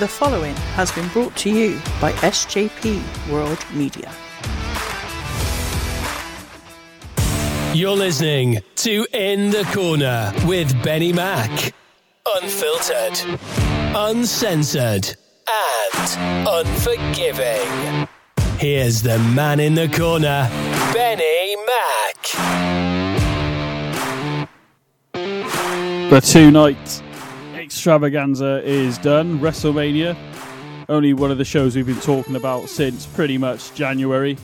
The following has been brought to you by SJP World Media. You're listening to In The Corner with Benny Mac. Unfiltered, uncensored, and unforgiving. Here's the man in the corner, Benny Mac. The two-night extravaganza is done. WrestleMania, only one of the shows we've been talking about since pretty much January,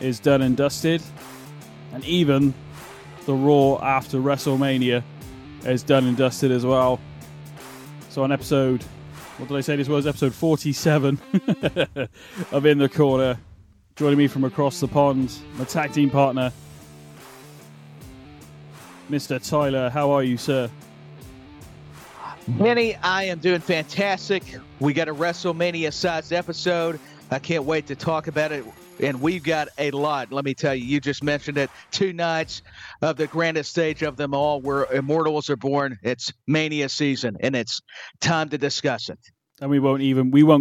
is done and dusted. And even the Raw after WrestleMania is done and dusted as well. So on episode, what did I say this was? Episode 47 of In The Corner. Joining me from across the pond, my tag team partner, Mr. Tyler. How are you, sir? Manny, I am doing fantastic. We got a WrestleMania-sized episode. I can't wait to talk about it. And we've got a lot, let me tell you. You just mentioned it. Two nights of the grandest stage of them all, where immortals are born. It's Mania season, and it's time to discuss it. And we won't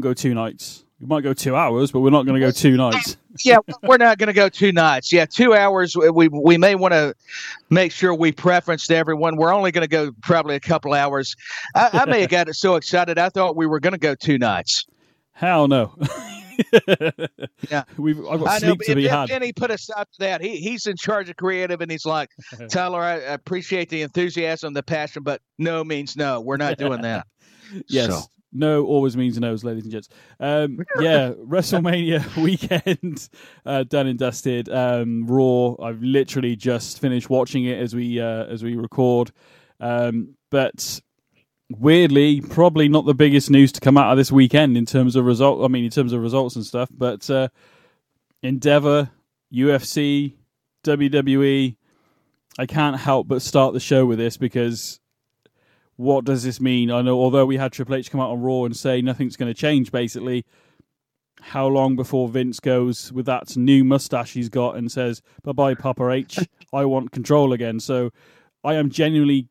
go two nights. We might go 2 hours, but we're not going to go 2 nights. Yeah, we're not going to go 2 nights. Yeah, 2 hours. We may want to make sure we preference to everyone. We're only going to go probably a couple hours. I may have got so excited. I thought we were going to go 2 nights. Hell no. Yeah, I've got sleep to be had. Benny put a stop to that. He's in charge of creative, and he's like, Tyler, I appreciate the enthusiasm, the passion, but no means no. We're not doing that. Yes, so. No always means no's, ladies and gents. Yeah, WrestleMania weekend done and dusted. Raw, I've literally just finished watching it as we record, but. Weirdly, probably not the biggest news to come out of this weekend in terms of results and stuff. But Endeavor, UFC, WWE, I can't help but start the show with this, because what does this mean? I know, although we had Triple H come out on Raw and say nothing's going to change, basically, how long before Vince goes with that new mustache he's got and says, bye-bye, Papa H, I want control again. So I am genuinely...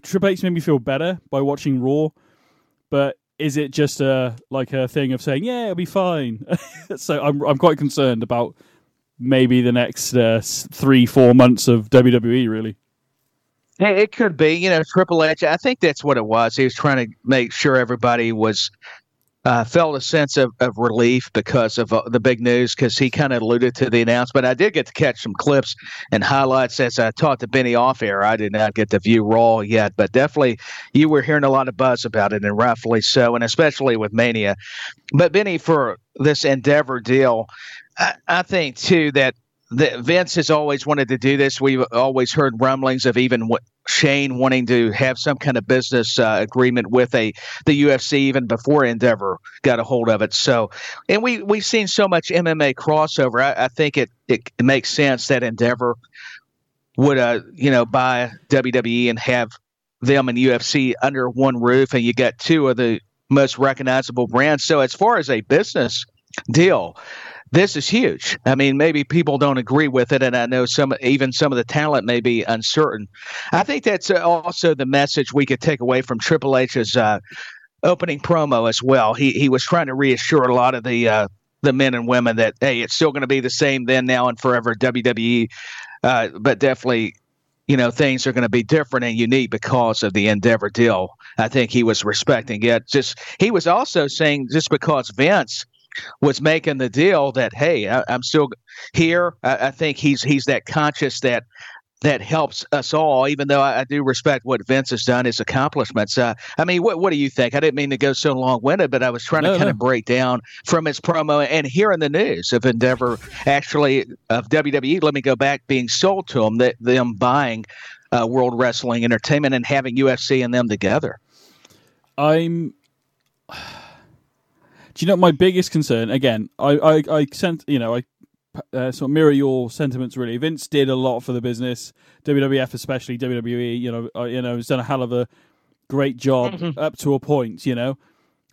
Triple H made me feel better by watching Raw, but is it just a thing of saying, yeah, it'll be fine? So I'm quite concerned about maybe the next 3-4 months of WWE, really. Yeah, it could be. You know, Triple H, I think that's what it was. He was trying to make sure everybody was felt a sense of relief because of the big news, because he kind of alluded to the announcement. I did get to catch some clips and highlights as I talked to Benny off air. I did not get to view Raw yet, but definitely you were hearing a lot of buzz about it, and rightfully so, and especially with Mania. But Benny, for this Endeavor deal, I think, too, that Vince has always wanted to do this. We've always heard rumblings of even Shane wanting to have some kind of business agreement with the UFC even before Endeavor got a hold of it. So, and we've seen so much MMA crossover. I think it makes sense that Endeavor would buy WWE and have them and UFC under one roof, and you got two of the most recognizable brands. So, as far as a business deal, this is huge. I mean, maybe people don't agree with it, and I know some of the talent may be uncertain. I think that's also the message we could take away from Triple H's opening promo as well. He was trying to reassure a lot of the men and women that, hey, it's still going to be the same then, now, and forever, WWE, but definitely, things are going to be different and unique because of the Endeavor deal. I think he was respecting it. He was also saying, just because Vince was making the deal, that, hey, I'm still here. I think he's that conscious that helps us all, even though I do respect what Vince has done, his accomplishments. What do you think? I didn't mean to go so long-winded, but I was trying to kind of break down from his promo and hearing the news of Endeavor, actually, of WWE, let me go back, being sold to them, that them buying World Wrestling Entertainment and having UFC and them together. Do you know my biggest concern? Again, I sort of mirror your sentiments, really. Vince did a lot for the business, WWF especially, WWE. Has done a hell of a great job up to a point.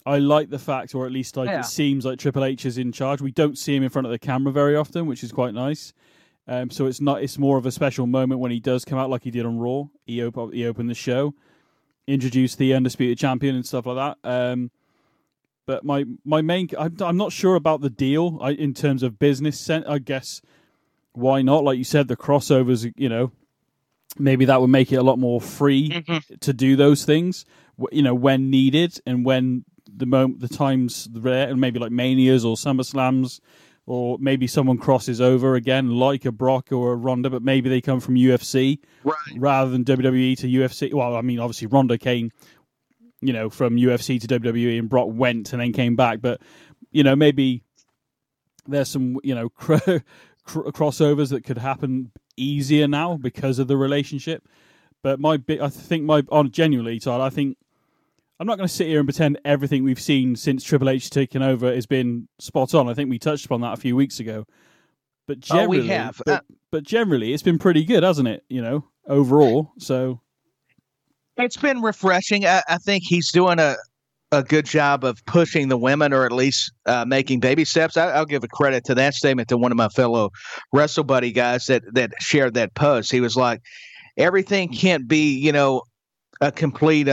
I like the fact, or at least it seems like Triple H is in charge. We don't see him in front of the camera very often, which is quite nice. So it's not; it's more of a special moment when he does come out, like he did on Raw. He opened the show. introduce the Undisputed Champion and stuff like that. But my main, I'm not sure about the deal in terms of business. I guess why not? Like you said, the crossovers, you know, maybe that would make it a lot more free to do those things, you know, when needed and when the time's rare, and maybe like Manias or SummerSlams, or maybe someone crosses over again, like a Brock or a Ronda, but maybe they come from UFC rather than WWE to UFC. Well, I mean, obviously Ronda came, you know, from UFC to WWE, and Brock went and then came back. But, you know, maybe there's some, you know, crossovers that could happen easier now because of the relationship. But genuinely, Tyler, I think I'm not going to sit here and pretend everything we've seen since Triple H taken over has been spot on. I think we touched upon that a few weeks ago. But generally, we have. But generally, it's been pretty good, hasn't it? You know, overall. So it's been refreshing. I think he's doing a good job of pushing the women, or at least making baby steps. I'll give a credit to that statement to one of my fellow Wrestle Buddy guys that shared that post. He was like, everything can't be, you know, a complete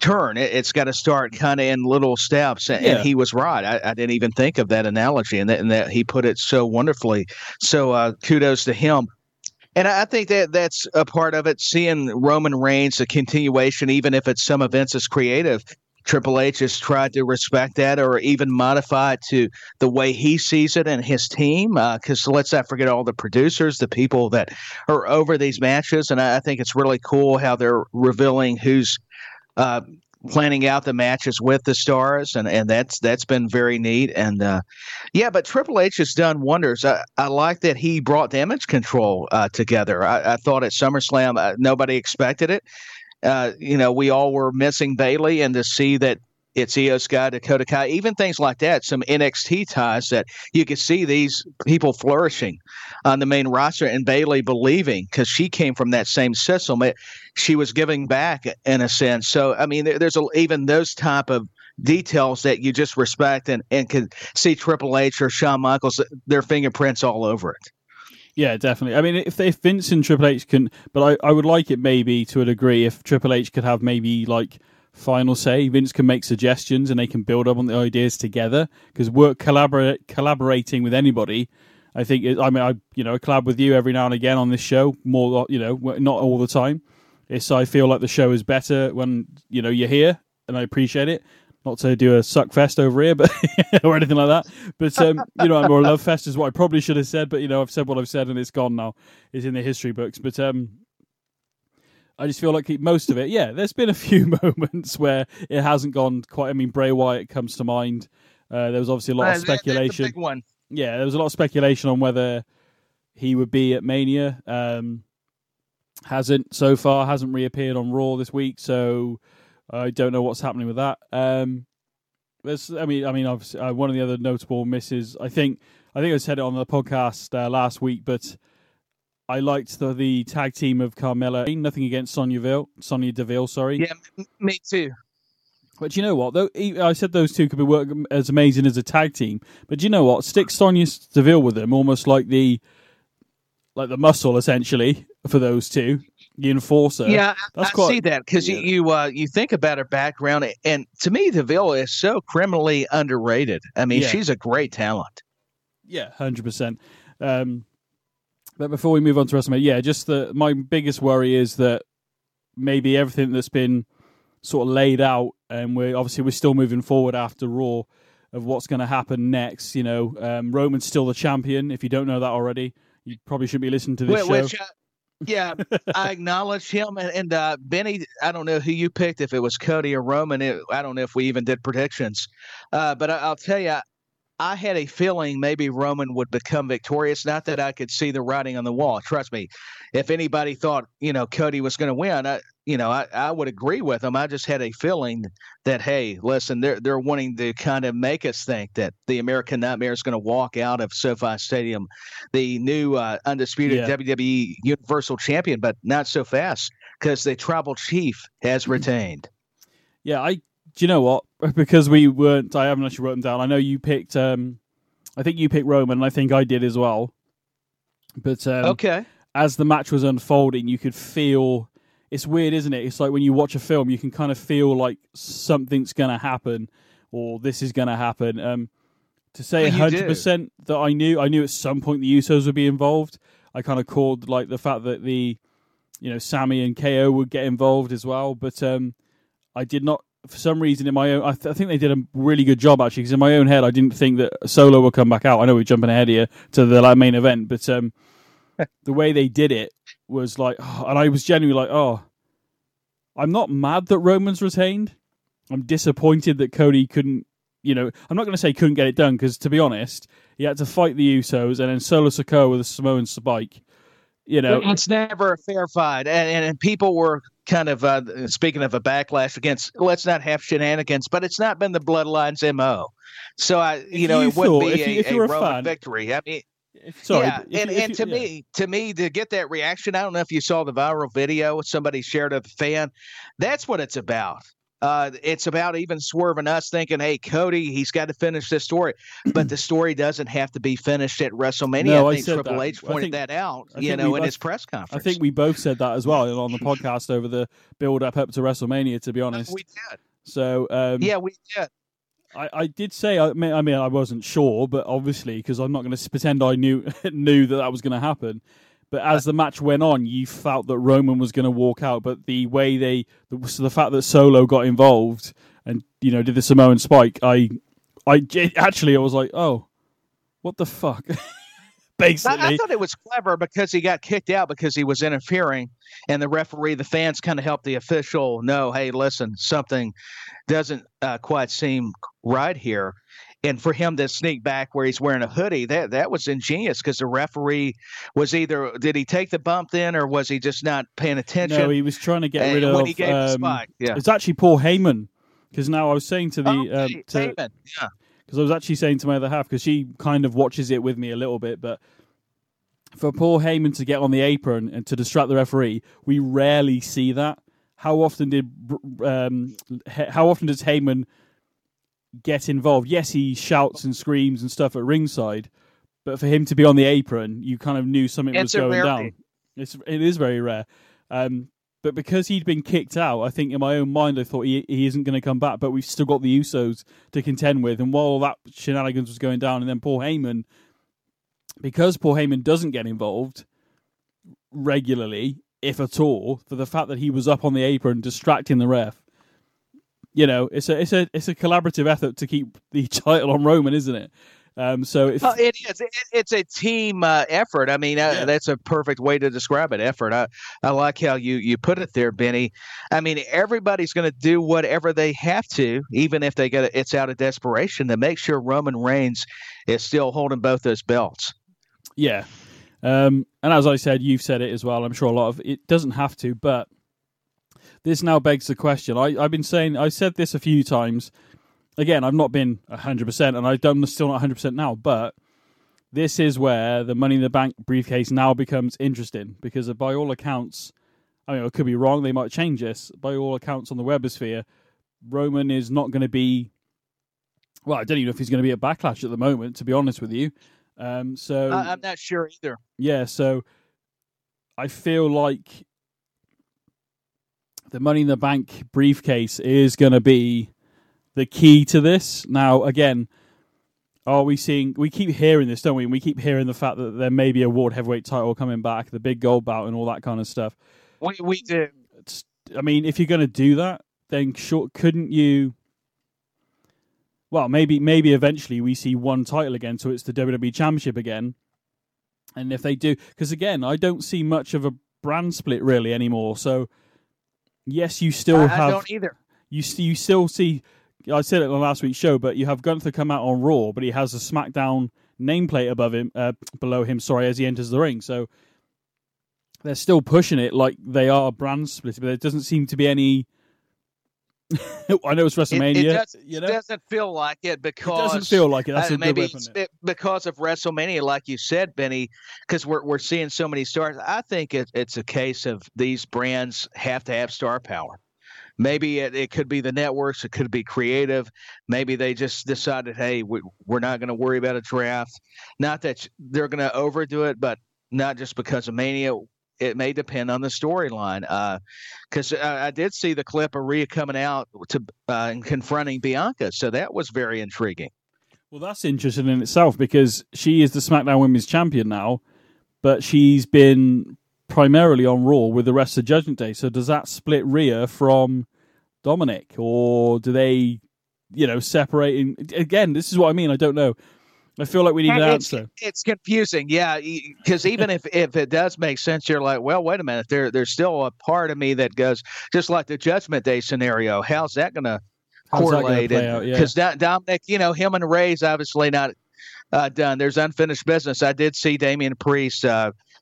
turn. It's got to start kind of in little steps, and he was right. I didn't even think of that analogy, and that he put it so wonderfully. So kudos to him. And I think that's a part of it. Seeing Roman Reigns, a continuation, even if it's some events as creative, Triple H has tried to respect that, or even modify it to the way he sees it and his team. Because let's not forget all the producers, the people that are over these matches. And I think it's really cool how they're revealing who's planning out the matches with the stars, and that's been very neat. And but Triple H has done wonders. I like that he brought Damage Control together. I thought at SummerSlam nobody expected it. You know, we all were missing Bayley, and to see that it's Io Sky, Dakota Kai, even things like that, some NXT ties that you could see these people flourishing on the main roster, and Bayley believing, because she came from that same system. She was giving back in a sense. So, I mean, there's even those type of details that you just respect and can see Triple H or Shawn Michaels, their fingerprints all over it. Yeah, definitely. I mean, if Vince and Triple H can, but I would like it maybe to a degree if Triple H could have maybe like final say. Vince can make suggestions and they can build up on the ideas together, because collaborating with anybody, I think, I collab with you every now and again on this show, more, you know, not all the time. I feel like the show is better when, you know, you're here, and I appreciate it. Not to do a suck fest over here, but or anything like that. But you know, or a love fest is what I probably should have said, but you know, I've said what I've said and it's gone now. It's in the history books. But I just feel like most of it, yeah, there's been a few moments where it hasn't gone quite. I mean, Bray Wyatt comes to mind. There was obviously a lot of speculation. That's a big one. Yeah, there was a lot of speculation on whether he would be at Mania. Hasn't reappeared on Raw this week, so I don't know what's happening with that. Obviously, one of the other notable misses, I think I said it on the podcast last week, but I liked the tag team of Carmella. Nothing against Sonya Deville, sorry. Yeah, me too. But you know what? Though I said those two could be work as amazing as a tag team. But you know what? Stick Sonya Deville with them, almost like the muscle essentially for those two, the enforcer. Yeah, I see that, because you think about her background, and to me, Deville is so criminally underrated. I mean, she's a great talent. Yeah, 100%. But before we move on to WrestleMania, my biggest worry is that maybe everything that's been sort of laid out, and we're still moving forward after Raw, of what's going to happen next. You know, Roman's still the champion. If you don't know that already, you probably shouldn't be listening to this show. I acknowledge him. And Benny, I don't know who you picked, if it was Cody or Roman. I don't know if we even did predictions. But I'll tell you, I had a feeling maybe Roman would become victorious. Not that I could see the writing on the wall. Trust me, if anybody thought, you know, Cody was going to win, I would agree with them. I just had a feeling that, hey, listen, they're wanting to kind of make us think that the American Nightmare is going to walk out of SoFi Stadium, the new undisputed WWE Universal Champion, but not so fast, because the Tribal Chief has retained. Yeah, do you know what? Because I haven't actually wrote them down. I know you picked, I think you picked Roman, and I think I did as well. But as the match was unfolding, you could feel It's weird, isn't it? It's like when you watch a film, you can kind of feel like something's going to happen or this is going to happen. To say 100% that I knew at some point the Usos would be involved. I kind of called like the fact that Sami and KO would get involved as well. But I did not, for some reason, in my own... I think they did a really good job, actually, because in my own head, I didn't think that Solo would come back out. I know we're jumping ahead here to the main event, but the way they did it was like... and I was genuinely like, I'm not mad that Roman's retained. I'm disappointed that Cody couldn't... I'm not going to say couldn't get it done, because to be honest, he had to fight the Usos and then Solo Sikoa with a Samoan spike. It's never a fair fight. And people were kind of, speaking of a backlash against, let's not have shenanigans, but it's not been the Bloodline's MO. So, it wouldn't be a Roman victory. I mean, to me, to get that reaction, I don't know if you saw the viral video somebody shared of the fan. That's what it's about. It's about even swerving us thinking, hey, Cody, he's got to finish this story. But the story doesn't have to be finished at WrestleMania. No, I think Triple H pointed that out, in his press conference. I think we both said that as well on the podcast over the build-up to WrestleMania, to be honest. We did. So, we did. I did say, I mean, I wasn't sure, but obviously, because I'm not going to pretend I knew that was going to happen. But as the match went on, you felt that Roman was going to walk out. But the way the fact that Solo got involved and did the Samoan spike, I was like, oh, what the fuck? Basically, I thought it was clever because he got kicked out because he was interfering, and the referee, the fans kind of helped the official know, hey, listen, something doesn't quite seem right here. And for him to sneak back where he's wearing a hoodie, that was ingenious because the referee was either, did he take the bump then or was he just not paying attention? No, he was trying to get rid of. When he gave the spike, yeah. It's actually Paul Heyman, because now I was saying to the Heyman, yeah. Because I was actually saying to my other half, because she kind of watches it with me a little bit, but for Paul Heyman to get on the apron and to distract the referee, we rarely see that. How often does Heyman get involved? Yes, he shouts and screams and stuff at ringside, but for him to be on the apron, you kind of knew something was going down. It is very rare. But because he'd been kicked out, I think in my own mind I thought he isn't going to come back, but we've still got the Usos to contend with. And while that shenanigans was going down, and then because Paul Heyman doesn't get involved regularly, if at all, for the fact that he was up on the apron distracting the ref, it's a collaborative effort to keep the title on Roman, isn't it? It is. It's a team effort. I mean, that's a perfect way to describe it. Effort. I like how you put it there, Benny. I mean, everybody's going to do whatever they have to, even if they it's out of desperation, to make sure Roman Reigns is still holding both those belts. Yeah, and as I said, you've said it as well. I'm sure a lot of it doesn't have to, but. This now begs the question. I said this a few times. Again, I've not been 100%, and I'm still not 100% now, but this is where the Money in the Bank briefcase now becomes interesting, because by all accounts, I mean, I could be wrong, they might change this, by all accounts on the Webosphere, Roman is not going to be... Well, I don't even know if he's going to be at Backlash at the moment, to be honest with you. I'm not sure either. Yeah, so I feel like... the Money in the Bank briefcase is going to be the key to this. Now, again, we keep hearing this, don't we? And we keep hearing the fact that there may be a world heavyweight title coming back, the big gold bout and all that kind of stuff. We do. I mean, if you're going to do that, then couldn't you... Well, maybe eventually we see one title again, so it's the WWE Championship again. And if they do... Because, again, I don't see much of a brand split really anymore, so... Yes, you still have... I don't either. You still see... I said it on last week's show, but you have Gunther come out on Raw, but he has a SmackDown nameplate below him, as he enters the ring. So they're still pushing it like they are brand split, but there doesn't seem to be any... I know it's WrestleMania. It doesn't feel like it because... It doesn't feel like it. That's a maybe good weapon, because of WrestleMania, like you said, Benny, because we're seeing so many stars. I think it's a case of these brands have to have star power. Maybe it could be the networks. It could be creative. Maybe they just decided, hey, we're not going to worry about a draft. Not that they're going to overdo it, but not just because of Mania. It may depend on the storyline, because I did see the clip of Rhea coming out to and confronting Bianca, so that was very intriguing. Well, that's interesting in itself because she is the SmackDown Women's Champion now, but she's been primarily on Raw with the rest of Judgment Day. So does that split Rhea from Dominic, or do they, you know, separate? Again, this is what I mean. I don't know. I feel like we need an answer. It's confusing, yeah, because even if it does make sense, you're like, well, wait a minute. There's still a part of me that goes, just like the Judgment Day scenario, how's that going to correlate? Because Dominic, you know, him and Ray's obviously not done. There's unfinished business. I did see Damian Priest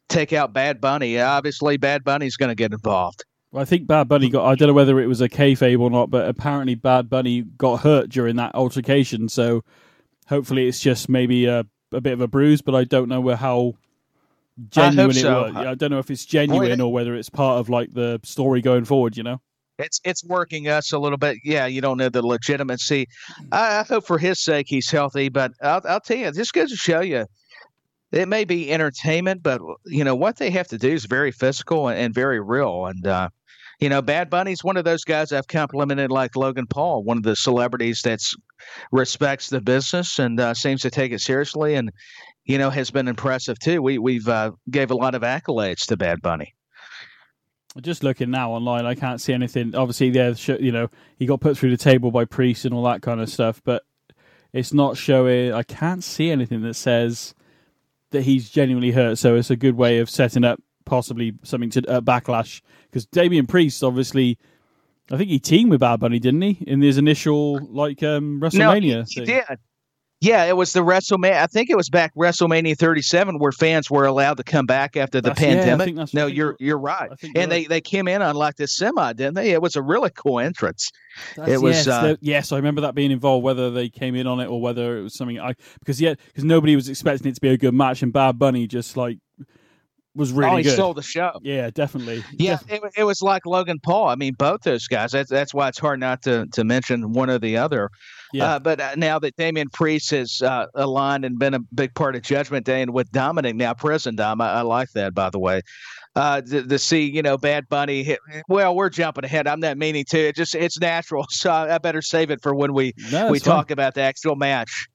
take out Bad Bunny. Obviously, Bad Bunny's going to get involved. Well, I think Bad Bunny got, I don't know whether it was a kayfabe or not, but apparently Bad Bunny got hurt during that altercation, so... Hopefully it's just maybe a bit of a bruise, but I don't know how genuine it was. I don't know if it's genuine or whether it's part of like the story going forward, you know? It's working us a little bit. Yeah, you don't know the legitimacy. I hope for his sake he's healthy, but I'll tell you, this goes to show you, it may be entertainment, but you know what they have to do is very physical and very real. And, you know, Bad Bunny's one of those guys I've complimented, like Logan Paul, one of the celebrities that's respects the business and seems to take it seriously, and you know has been impressive too. We've gave a lot of accolades to Bad Bunny. Just looking now online, I can't see anything. Obviously, there, you know, he got put through the table by Priest and all that kind of stuff, but it's not showing. I can't see anything that says that he's genuinely hurt. So it's a good way of setting up possibly something to Backlash, because Damian Priest, obviously, I think he teamed with Bad Bunny, didn't he, in his initial like WrestleMania? No, he did. Yeah, it was the WrestleMania. I think it was back WrestleMania 37 where fans were allowed to come back after the pandemic. Yeah, no, you're right. And they came in on like this semi, didn't they? It was a really cool entrance. Yes, I remember that being involved. Whether they came in on it or whether it was something, because nobody was expecting it to be a good match, and Bad Bunny just like. Was really good. He stole the show. Yeah, definitely. Yeah, it was like Logan Paul. I mean, both those guys. That's why it's hard not to mention one or the other. Yeah. But now that Damian Priest has aligned and been a big part of Judgment Day, and with Dominic now present, Dom, I like that, by the way. To see, you know, Bad Bunny hit. Well, we're jumping ahead. I'm not meaning to. It's natural, so I better save it for when we talk about the actual match.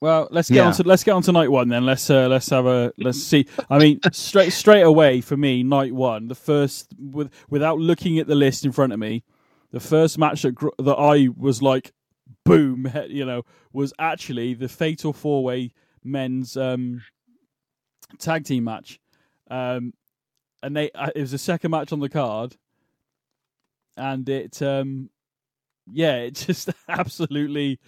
Well, let's get on to night one then. Let's see. I mean, straight away for me, night one, the first without looking at the list in front of me, the first match that I was like, boom, you know, was actually the Fatal 4-Way men's tag team match, and it was the second match on the card, and it. Yeah, it just absolutely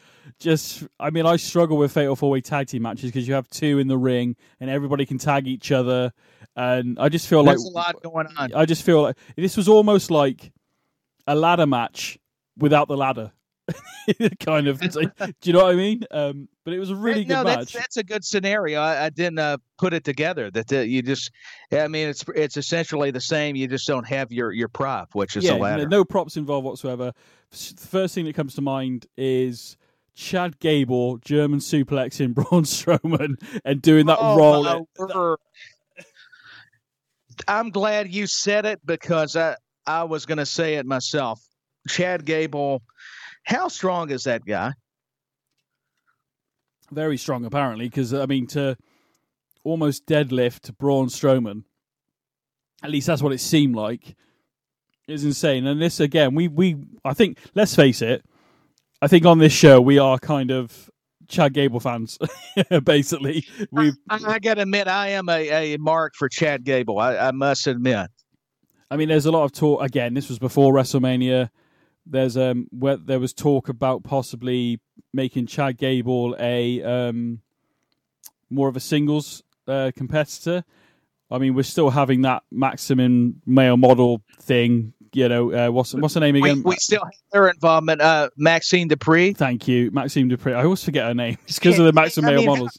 I mean, I struggle with Fatal 4-Way tag team matches because you have two in the ring and everybody can tag each other. And I just feel there's a lot going on. I just feel like this was almost like a ladder match without the ladder. Kind of. Do you know what I mean? But it was a really good match. That's a good scenario. I didn't put it together. It's essentially the same. You just don't have your prop, which is the ladder. No props involved whatsoever. The first thing that comes to mind is Chad Gable German suplexing Braun Strowman and doing that roll. I'm glad you said it because I was going to say it myself. Chad Gable, how strong is that guy? Very strong, apparently, because, I mean, to almost deadlift Braun Strowman, at least that's what it seemed like, is insane. And this, again, I think, let's face it, I think on this show we are kind of Chad Gable fans, basically. I got to admit, I am a mark for Chad Gable, I must admit. I mean, there's a lot of talk, again, this was before WrestleMania. There's where there was talk about possibly making Chad Gable a more of a singles competitor. I mean, we're still having that Maximum male model thing. You know, what's her name again? We still have her involvement. Maxine Dupree. Thank you, Maxine Dupree. I always forget her name. It's because of the Maximum male models.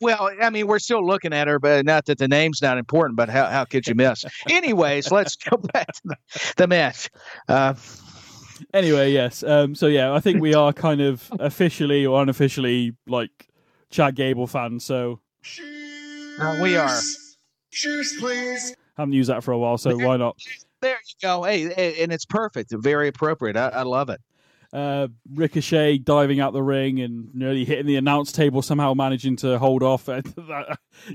Well, I mean, we're still looking at her, but not that the name's not important. But how could you miss? Anyways, let's go back to the match. Anyway, yes. So, yeah, I think we are kind of officially or unofficially like Chad Gable fans. So, cheers, we are. Cheers, please. haven't used that for a while, so why not? There you go. Hey, and it's perfect. Very appropriate. I love it. Ricochet diving out the ring and nearly hitting the announce table, somehow managing to hold off.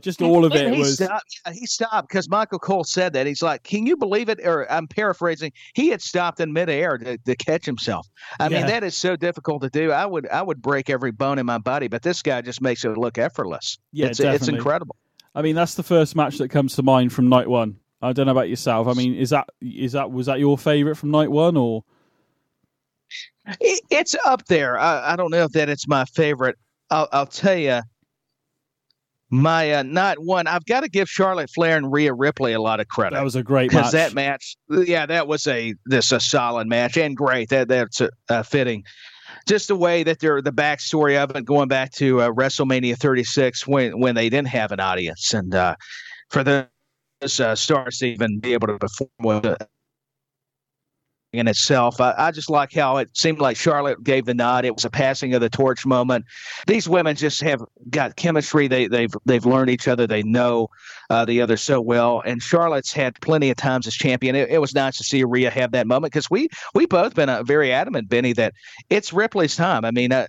Just all of it. He stopped because Michael Cole said that. He's like, can you believe it? Or I'm paraphrasing. He had stopped in midair to catch himself. I mean, that is so difficult to do. I would break every bone in my body, but this guy just makes it look effortless. Yeah, it's incredible. I mean, that's the first match that comes to mind from night one. I don't know about yourself. I mean, was that your favorite from night one, or? It's up there. I don't know if that it's my favorite. I'll tell you, my not one. I've got to give Charlotte Flair and Rhea Ripley a lot of credit. That was a great match. That match, yeah, that was a solid match and great. That's fitting. Just the way that the backstory of it, going back to WrestleMania 36 when they didn't have an audience, and for those stars to even be able to perform with it. In itself, I just like how it seemed like Charlotte gave the nod. It was a passing of the torch moment. These women just have got chemistry. They've learned each other. They know the other so well. And Charlotte's had plenty of times as champion. It was nice to see Rhea have that moment because we both been very adamant, Benny, that it's Ripley's time. I mean, I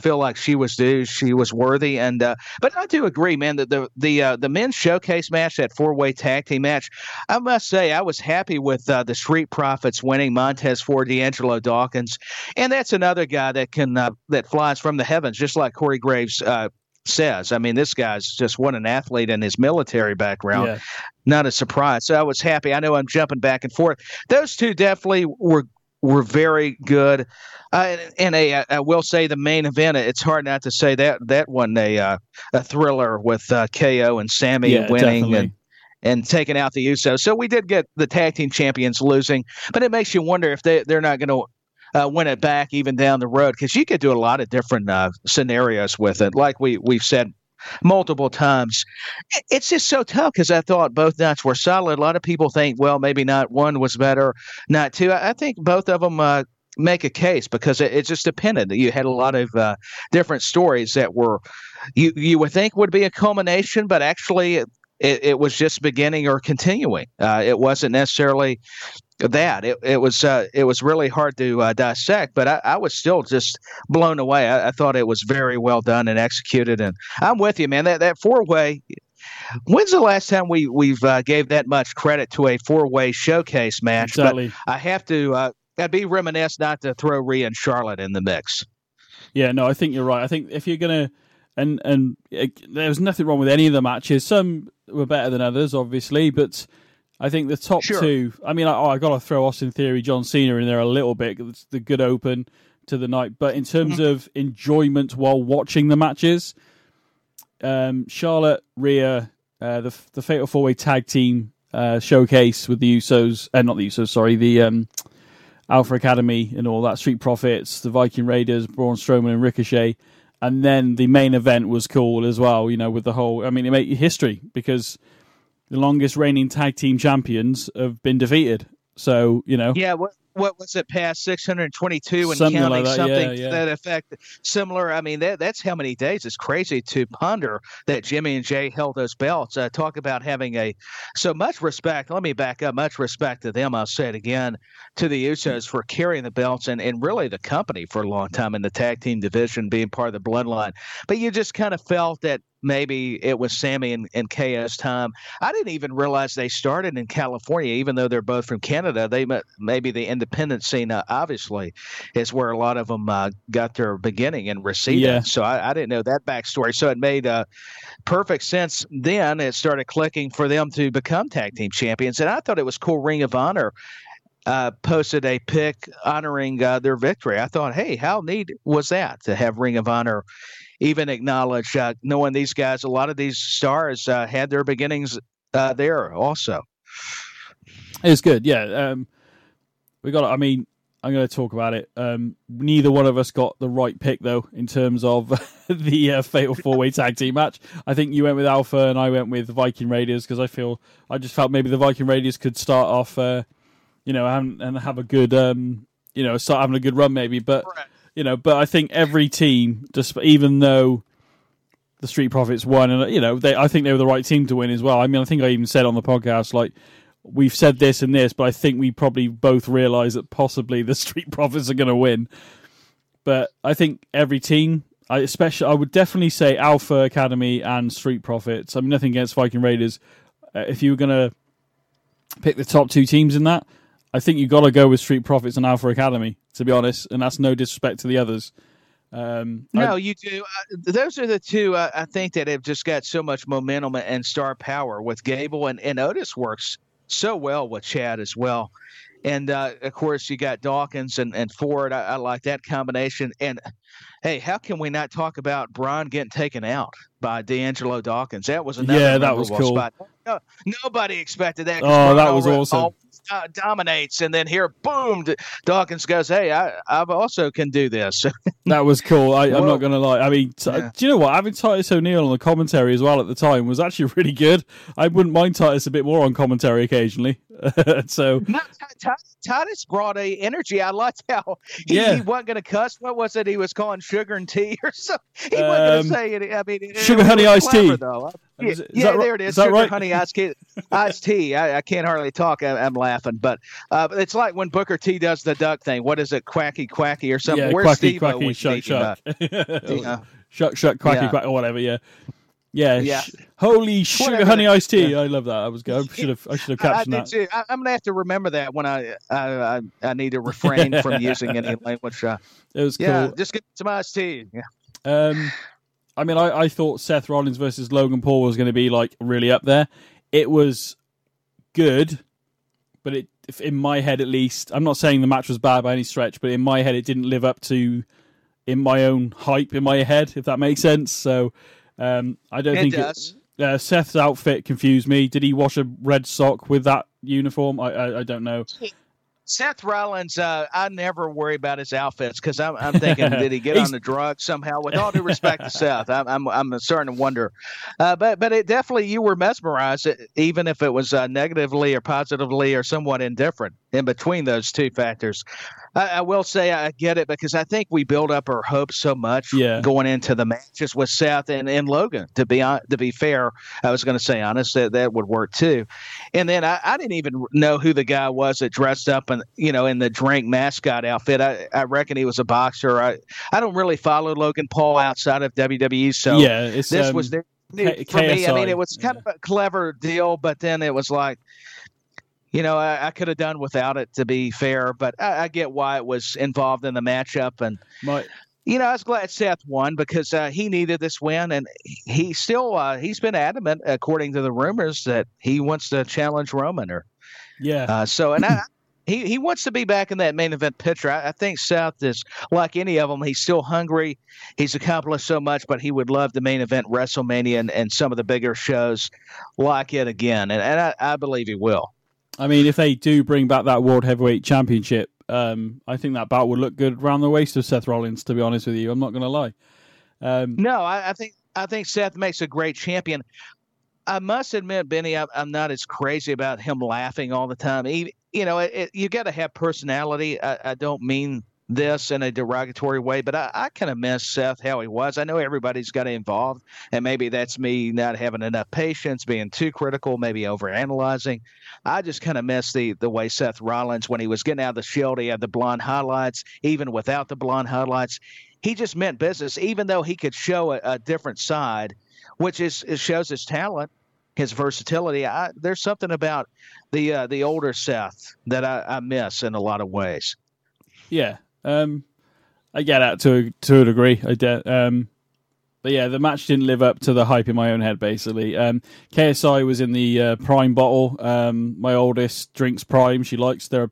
feel like she was due. She was worthy. And but I do agree, man, that the men's showcase match, that four-way tag team match, I must say I was happy with the Street Profits winning, Montez Ford, D'Angelo Dawkins. And that's another guy that can that flies from the heavens, just like Corey Graves says. I mean, this guy's just what an athlete in his military background. Yeah. Not a surprise. So I was happy. I know I'm jumping back and forth. Those two definitely were very good. I will say the main event, it's hard not to say that one, a thriller with KO and Sammy winning definitely. and taking out the Usos. So we did get the tag team champions losing, but it makes you wonder if they're not going to win it back even down the road, because you could do a lot of different scenarios with it. Like we've said multiple times, it's just so tough because I thought both nights were solid. A lot of people think, well, maybe not one was better, not two. I think both of them make a case because it just depended. You had a lot of different stories that were you would think would be a culmination, but actually it was just beginning or continuing. It wasn't necessarily that. It was really hard to dissect, but I was still just blown away. I thought it was very well done and executed, and I'm with you, man. That four-way. When's the last time we've gave that much credit to a four-way showcase match? Exactly. But I have to. That'd be reminiscent not to throw Rhea and Charlotte in the mix. Yeah, no, I think you're right. I think if you're gonna, there was nothing wrong with any of the matches. Some were better than others, obviously, but I think the top two. I mean, I got to throw Austin Theory, John Cena in there a little bit. It's the good open to the night, but in terms of enjoyment while watching the matches, Charlotte, Rhea, the Fatal Four Way Tag Team Showcase with the Usos, not the Usos, sorry, the Alpha Academy and all that, Street Profits, the Viking Raiders, Braun Strowman and Ricochet. And then the main event was cool as well, you know, with the whole, I mean, it made history because the longest reigning tag team champions have been defeated. So, you know. Yeah, what was it, past 622 and something counting, like that. Something to that effect? Similar, I mean, that's how many days. It's crazy to ponder that Jimmy and Jay held those belts. Talk about having so much respect. Let me back up. Much respect to them, I'll say it again, to the Usos for carrying the belts and really the company for a long time in the tag team division, being part of the bloodline. But you just kind of felt that maybe it was Sammy and KO's time. I didn't even realize they started in California, even though they're both from Canada. They maybe the independent scene, obviously, is where a lot of them got their beginning and receded. Yeah. So I didn't know that backstory. So it made perfect sense. Then it started clicking for them to become tag team champions. And I thought it was cool. Ring of Honor posted a pic honoring their victory. I thought, hey, how neat was that to have Ring of Honor even acknowledge, knowing these guys, a lot of these stars had their beginnings there also. It's good, yeah. I mean, I'm going to talk about it. Neither one of us got the right pick, though, in terms of the Fatal 4-Way Tag Team match. I think you went with Alpha and I went with Viking Raiders because I just felt maybe the Viking Raiders could start off, and have a good, start having a good run maybe, but... Correct. You know, but I think every team, even though the Street Profits won, and you know, I think they were the right team to win as well. I mean, I think I even said on the podcast, like, we've said this and this, but I think we probably both realise that possibly the Street Profits are going to win. But I think every team, I would definitely say Alpha Academy and Street Profits. I mean, nothing against Viking Raiders. If you were going to pick the top two teams in that, I think you got to go with Street Profits and Alpha Academy, to be honest, and that's no disrespect to the others. No, you do. Those are the two I think that have just got so much momentum and star power with Gable, and Otis works so well with Chad as well. And, of course, you got Dawkins and Ford. I like that combination. And, hey, how can we not talk about Braun getting taken out by D'Angelo Dawkins? That was another that was cool. Spot. No, nobody expected that. Oh, that was awesome. Dominates, and then here, boom, Dawkins goes, hey, I also can do this. That was cool. I'm not going to lie. I mean, do you know what? Having Titus O'Neil on the commentary as well at the time was actually really good. I wouldn't mind Titus a bit more on commentary occasionally. Titus brought a energy. I liked how he wasn't going to cuss. What was it? He was calling sugar and tea or something. He wasn't going to say it. I mean, sugar, honey, iced tea. There it is. Is that sugar, right? Honey, iced tea. I can't hardly talk. I'm laughing. But it's like when Booker T does the duck thing. What is it? Quacky, quacky or something. Yeah, where's Steve-O? Quacky, shuck. Shuck, quacky, quack, or whatever, holy sugar, whatever. Honey, iced tea. Yeah. I love that. I should have captioned that. Too. I'm gonna have to remember that when I need to refrain from using any language. It was cool. Just get some iced tea. Yeah. I mean, I thought Seth Rollins versus Logan Paul was going to be like really up there. It was good, but it, in my head at least, I'm not saying the match was bad by any stretch, but in my head it didn't live up to in my own hype in my head, if that makes sense. So. I don't think it does. Seth's outfit confused me. Did he wash a red sock with that uniform? I don't know. Seth Rollins, I never worry about his outfits because I'm thinking, did he get on the drugs somehow? With all due respect to Seth, I'm starting to wonder. But it definitely, you were mesmerized, even if it was negatively or positively or somewhat indifferent in between those two factors. I will say I get it because I think we build up our hopes so much going into the matches with Seth and Logan. To be fair, I was going to say honest, that would work too. And then I didn't even know who the guy was that dressed up and in the drink mascot outfit. I reckon he was a boxer. I don't really follow Logan Paul outside of WWE, so this was their new for me. I mean, it was kind of a clever deal, but then it was like, I could have done without it, to be fair, but I get why it was involved in the matchup. And, I was glad Seth won because he needed this win. And he still, he's been adamant, according to the rumors, that he wants to challenge Roman. He wants to be back in that main event picture. I think Seth is like any of them. He's still hungry. He's accomplished so much, but he would love the main event WrestleMania and some of the bigger shows like it again. And I believe he will. I mean, if they do bring back that World Heavyweight Championship, I think that bout would look good around the waist of Seth Rollins, to be honest with you. I'm not going to lie. I think Seth makes a great champion. I must admit, Benny, I'm not as crazy about him laughing all the time. You got to have personality. I don't mean this in a derogatory way, but I kind of miss Seth, how he was. I know everybody's got involved, and maybe that's me not having enough patience, being too critical, maybe overanalyzing. I just kind of miss the way Seth Rollins, when he was getting out of the Shield, he had the blonde highlights. Even without the blonde highlights, he just meant business, even though he could show a different side, which it shows his talent, his versatility. There's something about the older Seth that I miss in a lot of ways. Yeah. I get that to a degree. But yeah, the match didn't live up to the hype in my own head, basically. KSI was in the Prime bottle. My oldest drinks Prime. She likes their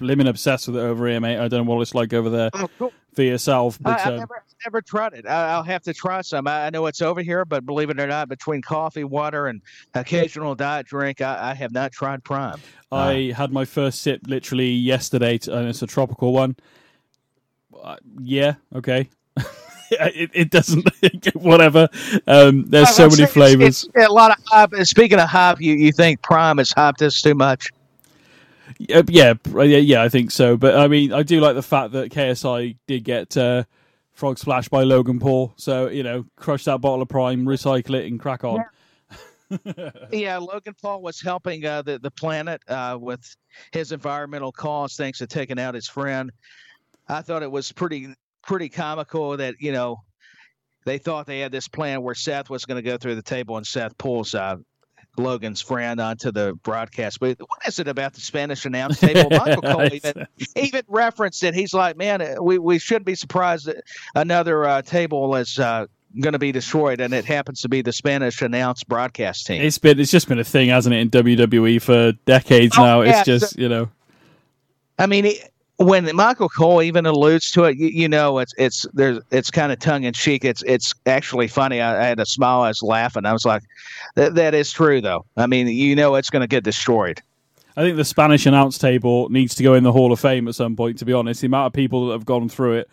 living obsessed with it over here, mate. I don't know what it's like over there for yourself. But, I've never tried it. I'll have to try some. I know it's over here, but believe it or not, between coffee, water, and occasional diet drink, I have not tried Prime. I had my first sip literally yesterday, and it's a tropical one. Okay. it doesn't. Whatever. There's so many flavors. It's a lot of hype. Speaking of hype, you think Prime has hyped us too much? Yeah, I think so. But I mean, I do like the fact that KSI did get frog splash by Logan Paul. So, you know, crush that bottle of Prime, recycle it, and crack on. Yeah, yeah, Logan Paul was helping the planet with his environmental cause thanks to taking out his friend. I thought it was pretty comical that, you know, they thought they had this plan where Seth was going to go through the table and Seth pulls Logan's friend onto the broadcast booth. What is it about the Spanish announce table? Michael Cole even referenced it. He's like, man, we shouldn't be surprised that another table is going to be destroyed, and it happens to be the Spanish announce broadcast team. It's just been a thing, hasn't it, in WWE for decades now. Yeah, it's just, you know. I mean, when Michael Cole even alludes to it, you know, it's kind of tongue in cheek. It's actually funny. I had a smile. I was laughing. I was like, that is true, though. I mean, you know, it's going to get destroyed. I think the Spanish announce table needs to go in the Hall of Fame at some point, to be honest. The amount of people that have gone through it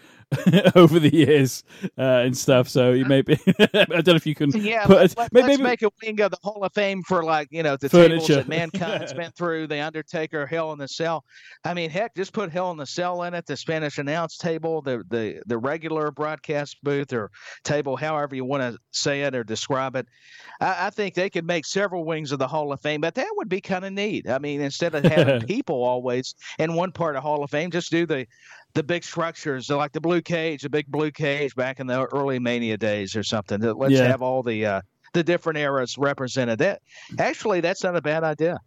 over the years and stuff. So you maybe I don't know if you can. Yeah, let's make a wing of the Hall of Fame for, like, you know, the furniture. Tables that Mankind's been through, The Undertaker, Hell in the Cell. I mean, heck, just put Hell in the Cell in it, the Spanish announce table, the regular broadcast booth or table, however you want to say it or describe it. I think they could make several wings of the Hall of Fame, but that would be kind of neat. I mean, instead of having people always in one part of Hall of Fame, just do the big structures, like the big blue cage back in the early Mania days or something. Let's have all the different eras represented. That's not a bad idea.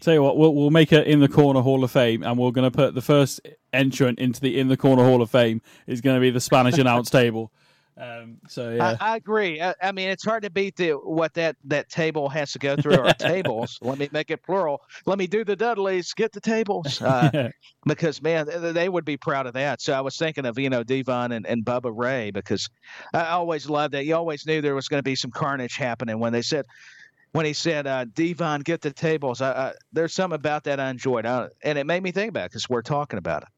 Tell you what, we'll make it In the Corner Hall of Fame, and we're going to put the first entrant into the In the Corner Hall of Fame is going to be the Spanish announce table. So yeah, I agree. I mean, it's hard to beat what that table has to go through. Our tables. Let me make it plural. Let me do the Dudleys. Get the tables, because man, they would be proud of that. So I was thinking of, you know, Devon and Bubba Ray, because I always loved that. You always knew there was going to be some carnage happening when he said, Devon, get the tables. There's something about that I enjoyed, and it made me think about it because we're talking about it.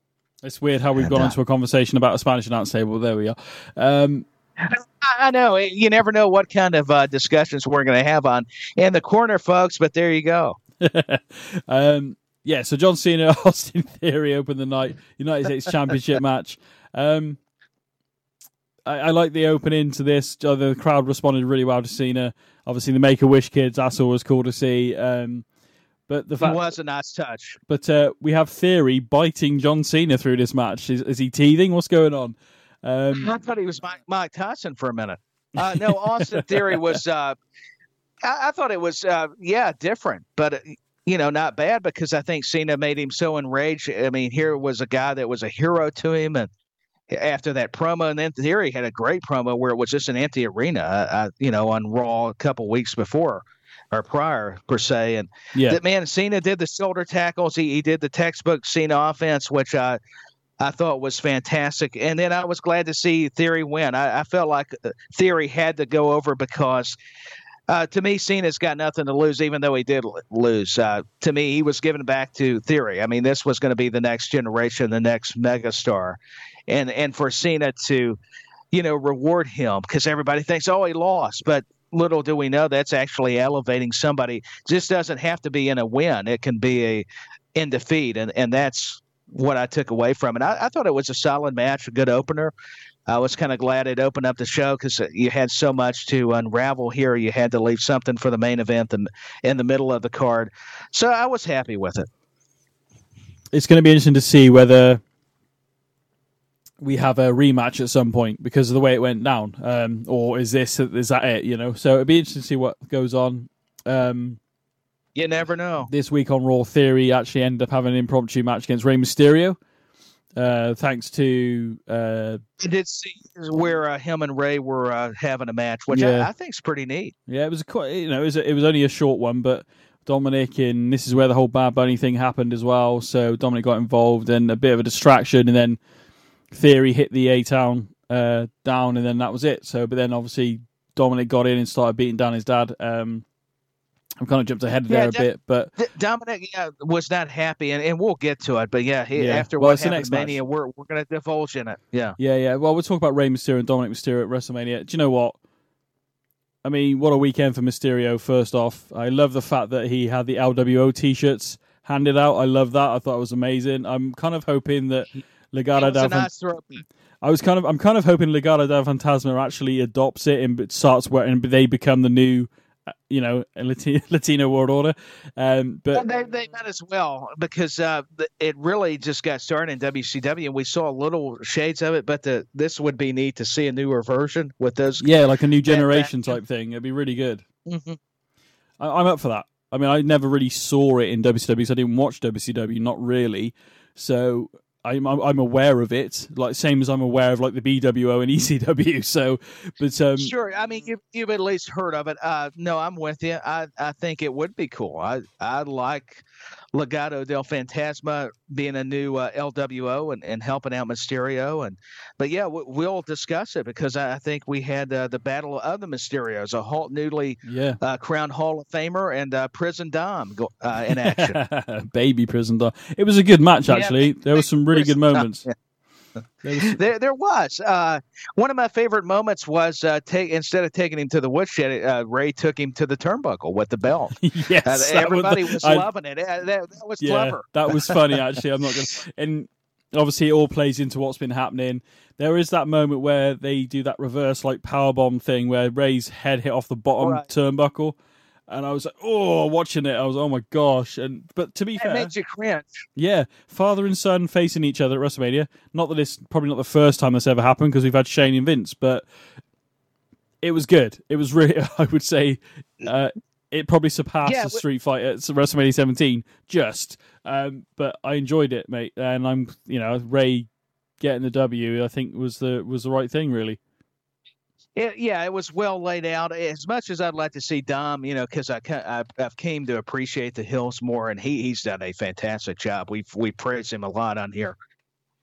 It's weird how we've gone into a conversation about a Spanish announce table. There we are. I know. You never know what kind of discussions we're going to have on In the Corner, folks, but there you go. So John Cena, Austin Theory opened the night, United States Championship match. I like the opening to this. The crowd responded really well to Cena. Obviously, the Make-A-Wish kids, that's always cool to see. But it was a nice touch. But we have Theory biting John Cena through this match. Is he teething? What's going on? I thought he was Mike Tyson for a minute. No, Austin Theory was... I thought it was, different. But, you know, not bad, because I think Cena made him so enraged. I mean, here was a guy that was a hero to him, and after that promo, and then Theory had a great promo where it was just an empty arena, on Raw a couple weeks before. Or prior, per se. And that man, Cena did the shoulder tackles. He did the textbook Cena offense, which I thought was fantastic. And then I was glad to see Theory win. I felt like Theory had to go over because, to me, Cena's got nothing to lose, even though he did lose. To me, he was given back to Theory. I mean, this was going to be the next generation, the next megastar. And for Cena to, reward him, because everybody thinks, oh, he lost. But little do we know, that's actually elevating somebody. Just doesn't have to be in a win. It can be in defeat, and that's what I took away from it. I thought it was a solid match, a good opener. I was kind of glad it opened up the show, because you had so much to unravel here. You had to leave something for the main event in the middle of the card. So I was happy with it. It's going to be interesting to see whether we have a rematch at some point because of the way it went down, or is that it? So it'd be interesting to see what goes on. You never know. This week on Raw, Theory actually ended up having an impromptu match against Rey Mysterio. Thanks to, I did see where him and Rey were having a match, which I think is pretty neat. Yeah, it was it was only a short one, but Dominic, and this is where the whole Bad Bunny thing happened as well. So Dominic got involved and a bit of a distraction, and then Theory hit the A-Town down, and then that was it. So, but then obviously Dominic got in and started beating down his dad. I'm kind of jumped ahead of there a bit, but Dominic was not happy, and we'll get to it. But after what happened, Mania, we're going to divulge in it. Yeah. Well, we'll talk about Rey Mysterio and Dominic Mysterio at WrestleMania. Do you know what? I mean, what a weekend for Mysterio. First off, I love the fact that he had the LWO t-shirts handed out. I love that. I thought it was amazing. I'm kind of hoping that Legado da Fantasma. I'm kind of hoping Legado da Fantasma actually adopts it and starts where, and they become the new, you know, Latino world order. But well, they might as well, because it really just got started in WCW, and we saw little shades of it. But this would be neat to see a newer version with those. Yeah, like a new generation type thing. It'd be really good. Mm-hmm. I'm up for that. I mean, I never really saw it in WCW, so I didn't watch WCW, not really. So I'm aware of it, like same as I'm aware of like the BWO and ECW. So, but sure, I mean, you've at least heard of it. No, I'm with you. I think it would be cool. I like Legado del Fantasma being a new LWO and helping out Mysterio, but yeah, we'll discuss it, because I think we had the Battle of the Mysterios, a whole newly crowned Hall of Famer, and Prison Dom in action. Baby Prison Dom. It was a good match, actually. There were some really good moments. There was. One of my favorite moments was instead of taking him to the woodshed, Ray took him to the turnbuckle with the belt. Yes, everybody was loving it. That was clever. That was funny, actually. I'm not going to. And obviously, it all plays into what's been happening. There is that moment where they do that reverse like powerbomb thing where Ray's head hit off the bottom turnbuckle. And I was like, oh, watching it, I was, oh my gosh! But to be fair, it made you cringe. Yeah, father and son facing each other at WrestleMania. Not that it's probably not the first time this ever happened, because we've had Shane and Vince, but it was good. It was really, I would say, it probably surpassed the street fight at WrestleMania 17. But I enjoyed it, mate. And I'm, Ray getting the W, I think was the right thing, really. It was well laid out. As much as I'd like to see Dom, because I've came to appreciate the Hills more, and he's done a fantastic job. We praise him a lot on here.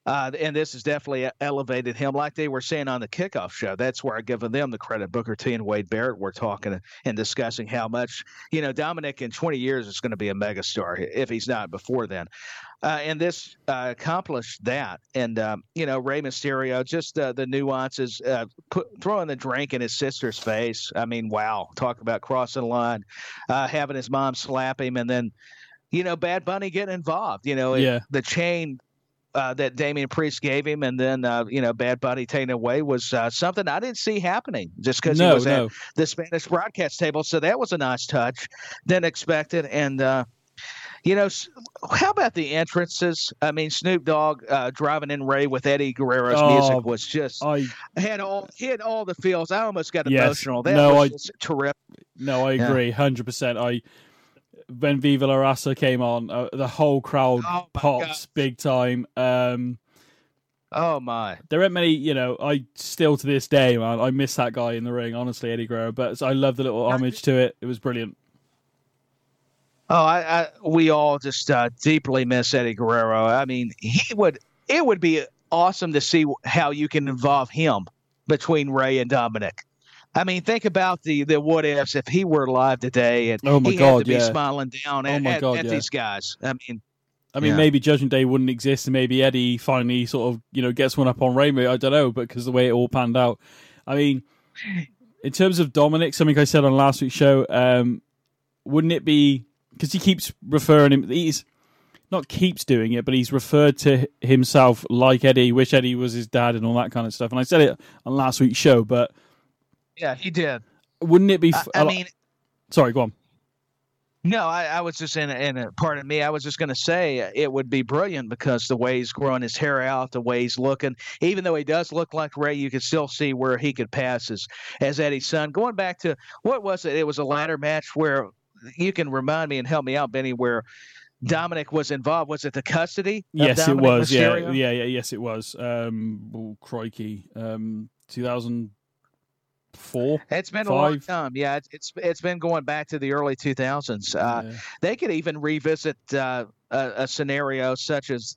And this has definitely elevated him, like they were saying on the kickoff show. That's where I give them the credit. Booker T and Wade Barrett were talking and discussing how much, Dominic in 20 years is going to be a megastar, if he's not before then. And this accomplished that. And, Rey Mysterio, just the nuances, throwing the drink in his sister's face. I mean, wow. Talk about crossing the line, having his mom slap him, and then, Bad Bunny getting involved, the chain that Damian Priest gave him, and then, Bad Bunny taken away was something I didn't see happening, just because he was at the Spanish broadcast table. So that was a nice touch, than expected. And, how about the entrances? I mean, Snoop Dogg driving in Ray with Eddie Guerrero's music was just hit all the feels. I almost got emotional. That was terrific. No, I agree, 100%. When Viva La Raza came on, the whole crowd pops big time. There aren't many, I still to this day, man, I miss that guy in the ring, honestly, Eddie Guerrero, but I love the little homage to it. It was brilliant. We all just deeply miss Eddie Guerrero. I mean, it would be awesome to see how you can involve him between Ray and Dominic. I mean, think about the what ifs if he were alive today, and he had to be smiling down at these guys. I mean, maybe Judgment Day wouldn't exist, and maybe Eddie finally sort of gets one up on Ray. I don't know, but because the way it all panned out, I mean, in terms of Dominic, something I said on last week's show, wouldn't it be because he keeps referring him? He's not keeps doing it, but he's referred to himself like Eddie. Wish Eddie was his dad and all that kind of stuff. And I said it on last week's show, but. Yeah, he did. Wouldn't it be... sorry, go on. No, I was just pardon me, I was just going to say it would be brilliant, because the way he's growing his hair out, the way he's looking, even though he does look like Ray, you can still see where he could pass as Eddie's son. Going back to, what was it? It was a ladder match where, you can remind me and help me out, Benny, where Dominic was involved. Was it the custody? Yes, it was. Mysterio? Yeah. Yes, it was. Oh, crikey. 2004. It's been a long time. Yeah, it's been going back to the early 2000s. They could even revisit a scenario such as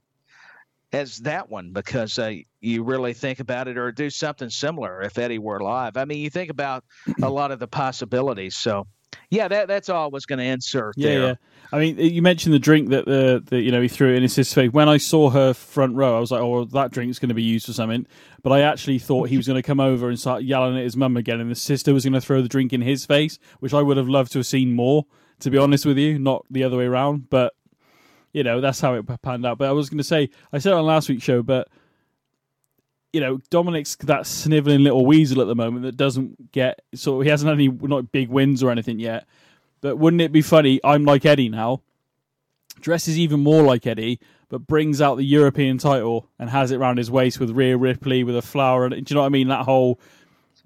that one, because you really think about it, or do something similar if Eddie were alive. I mean, you think about a lot of the possibilities. So, yeah, that's all I was going to insert there. Yeah. I mean, you mentioned the drink that he threw in his sister's face. When I saw her front row, I was like, "Oh, that drink's going to be used for something." But I actually thought he was going to come over and start yelling at his mum again, and the sister was going to throw the drink in his face, which I would have loved to have seen more. To be honest with you, not the other way around. But that's how it panned out. But I was going to say, I said it on last week's show, but you know, Dominic's that sniveling little weasel at the moment that doesn't get, so he hasn't had any not big wins or anything yet. But wouldn't it be funny? I'm like Eddie now, dresses even more like Eddie, but brings out the European title and has it around his waist with Rhea Ripley with a flower. And do you know what I mean? That whole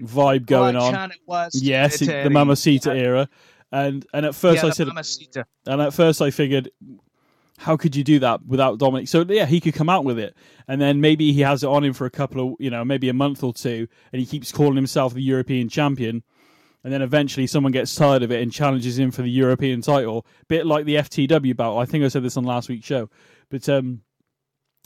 vibe going on. Yes, the Mamacita era. And at first I figured, how could you do that without Dominic? So yeah, he could come out with it, and then maybe he has it on him for a couple of, you know, maybe a month or two, and he keeps calling himself the European champion, and then eventually someone gets tired of it and challenges him for the European title, bit like the FTW belt. I think I said this on last week's show, but I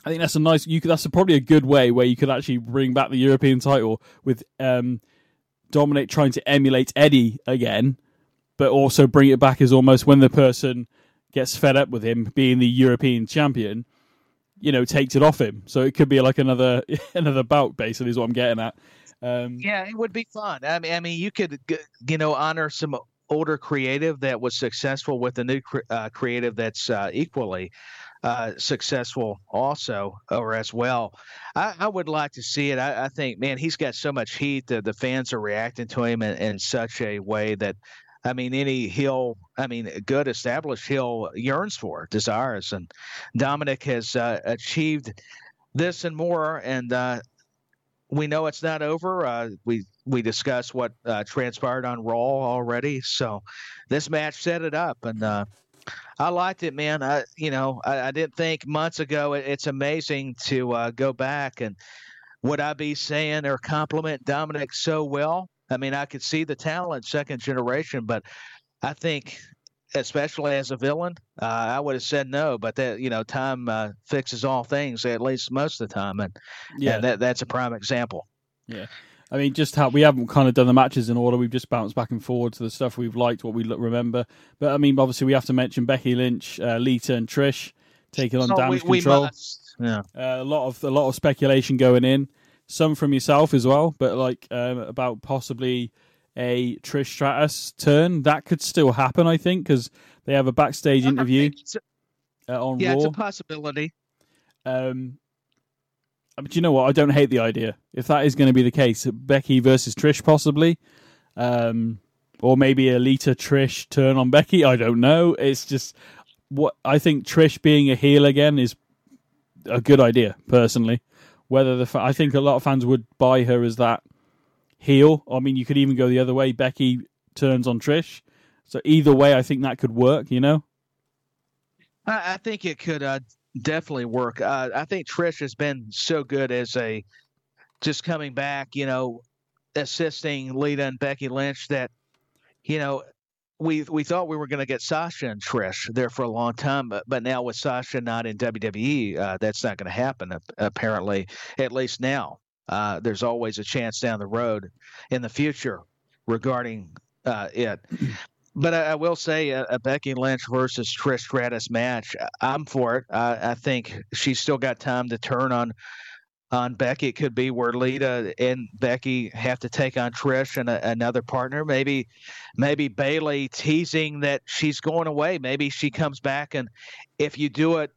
think that's a nice. That's probably a good way where you could actually bring back the European title with Dominic trying to emulate Eddie again, but also bring it back as almost when the person gets fed up with him being the European champion, you know, takes it off him. So it could be like another bout, basically, is what I'm getting at. Yeah, it would be fun. I mean, you could, you know, honor some older creative that was successful with a new creative that's equally successful also or as well. I would like to see it. I think, man, he's got so much heat that the fans are reacting to him in such a way that, I mean, good established heel yearns for, desires, and Dominic has achieved this and more. And we know it's not over. We discussed what transpired on Raw already, so this match set it up, and I liked it, man. I didn't think months ago. It's amazing to go back, and would I be saying or compliment Dominic so well? I mean, I could see the talent, second generation, but I think, especially as a villain, I would have said no. But that, you know, time fixes all things, at least most of the time, and that's a prime example. Yeah, I mean, just how we haven't kind of done the matches in order; we've just bounced back and forward to the stuff we've liked, what we remember. But I mean, obviously, we have to mention Becky Lynch, Lita, and Trish taking on Damage Control. A lot of speculation going in. Some from yourself as well, but like about possibly a Trish Stratus turn. That could still happen, I think, because they have a backstage interview on Raw. Yeah, it's a possibility. But you know what? I don't hate the idea. If that is going to be the case, Becky versus Trish possibly, or maybe a Lita Trish turn on Becky. I don't know. It's just what I think Trish being a heel again is a good idea, personally. Whether I think a lot of fans would buy her as that heel. I mean, you could even go the other way. Becky turns on Trish. So either way, I think that could work, you know? I think it could definitely work. I think Trish has been so good as just coming back, you know, assisting Lita and Becky Lynch that, you know, we thought we were going to get Sasha and Trish there for a long time, but now with Sasha not in WWE, that's not going to happen, apparently, at least now. There's always a chance down the road in the future regarding it. But I will say a Becky Lynch versus Trish Stratus match, I'm for it. I think she's still got time to turn on Becky. It could be where Lita and Becky have to take on Trish and another partner. Maybe Bayley teasing that she's going away. Maybe she comes back, and if you do it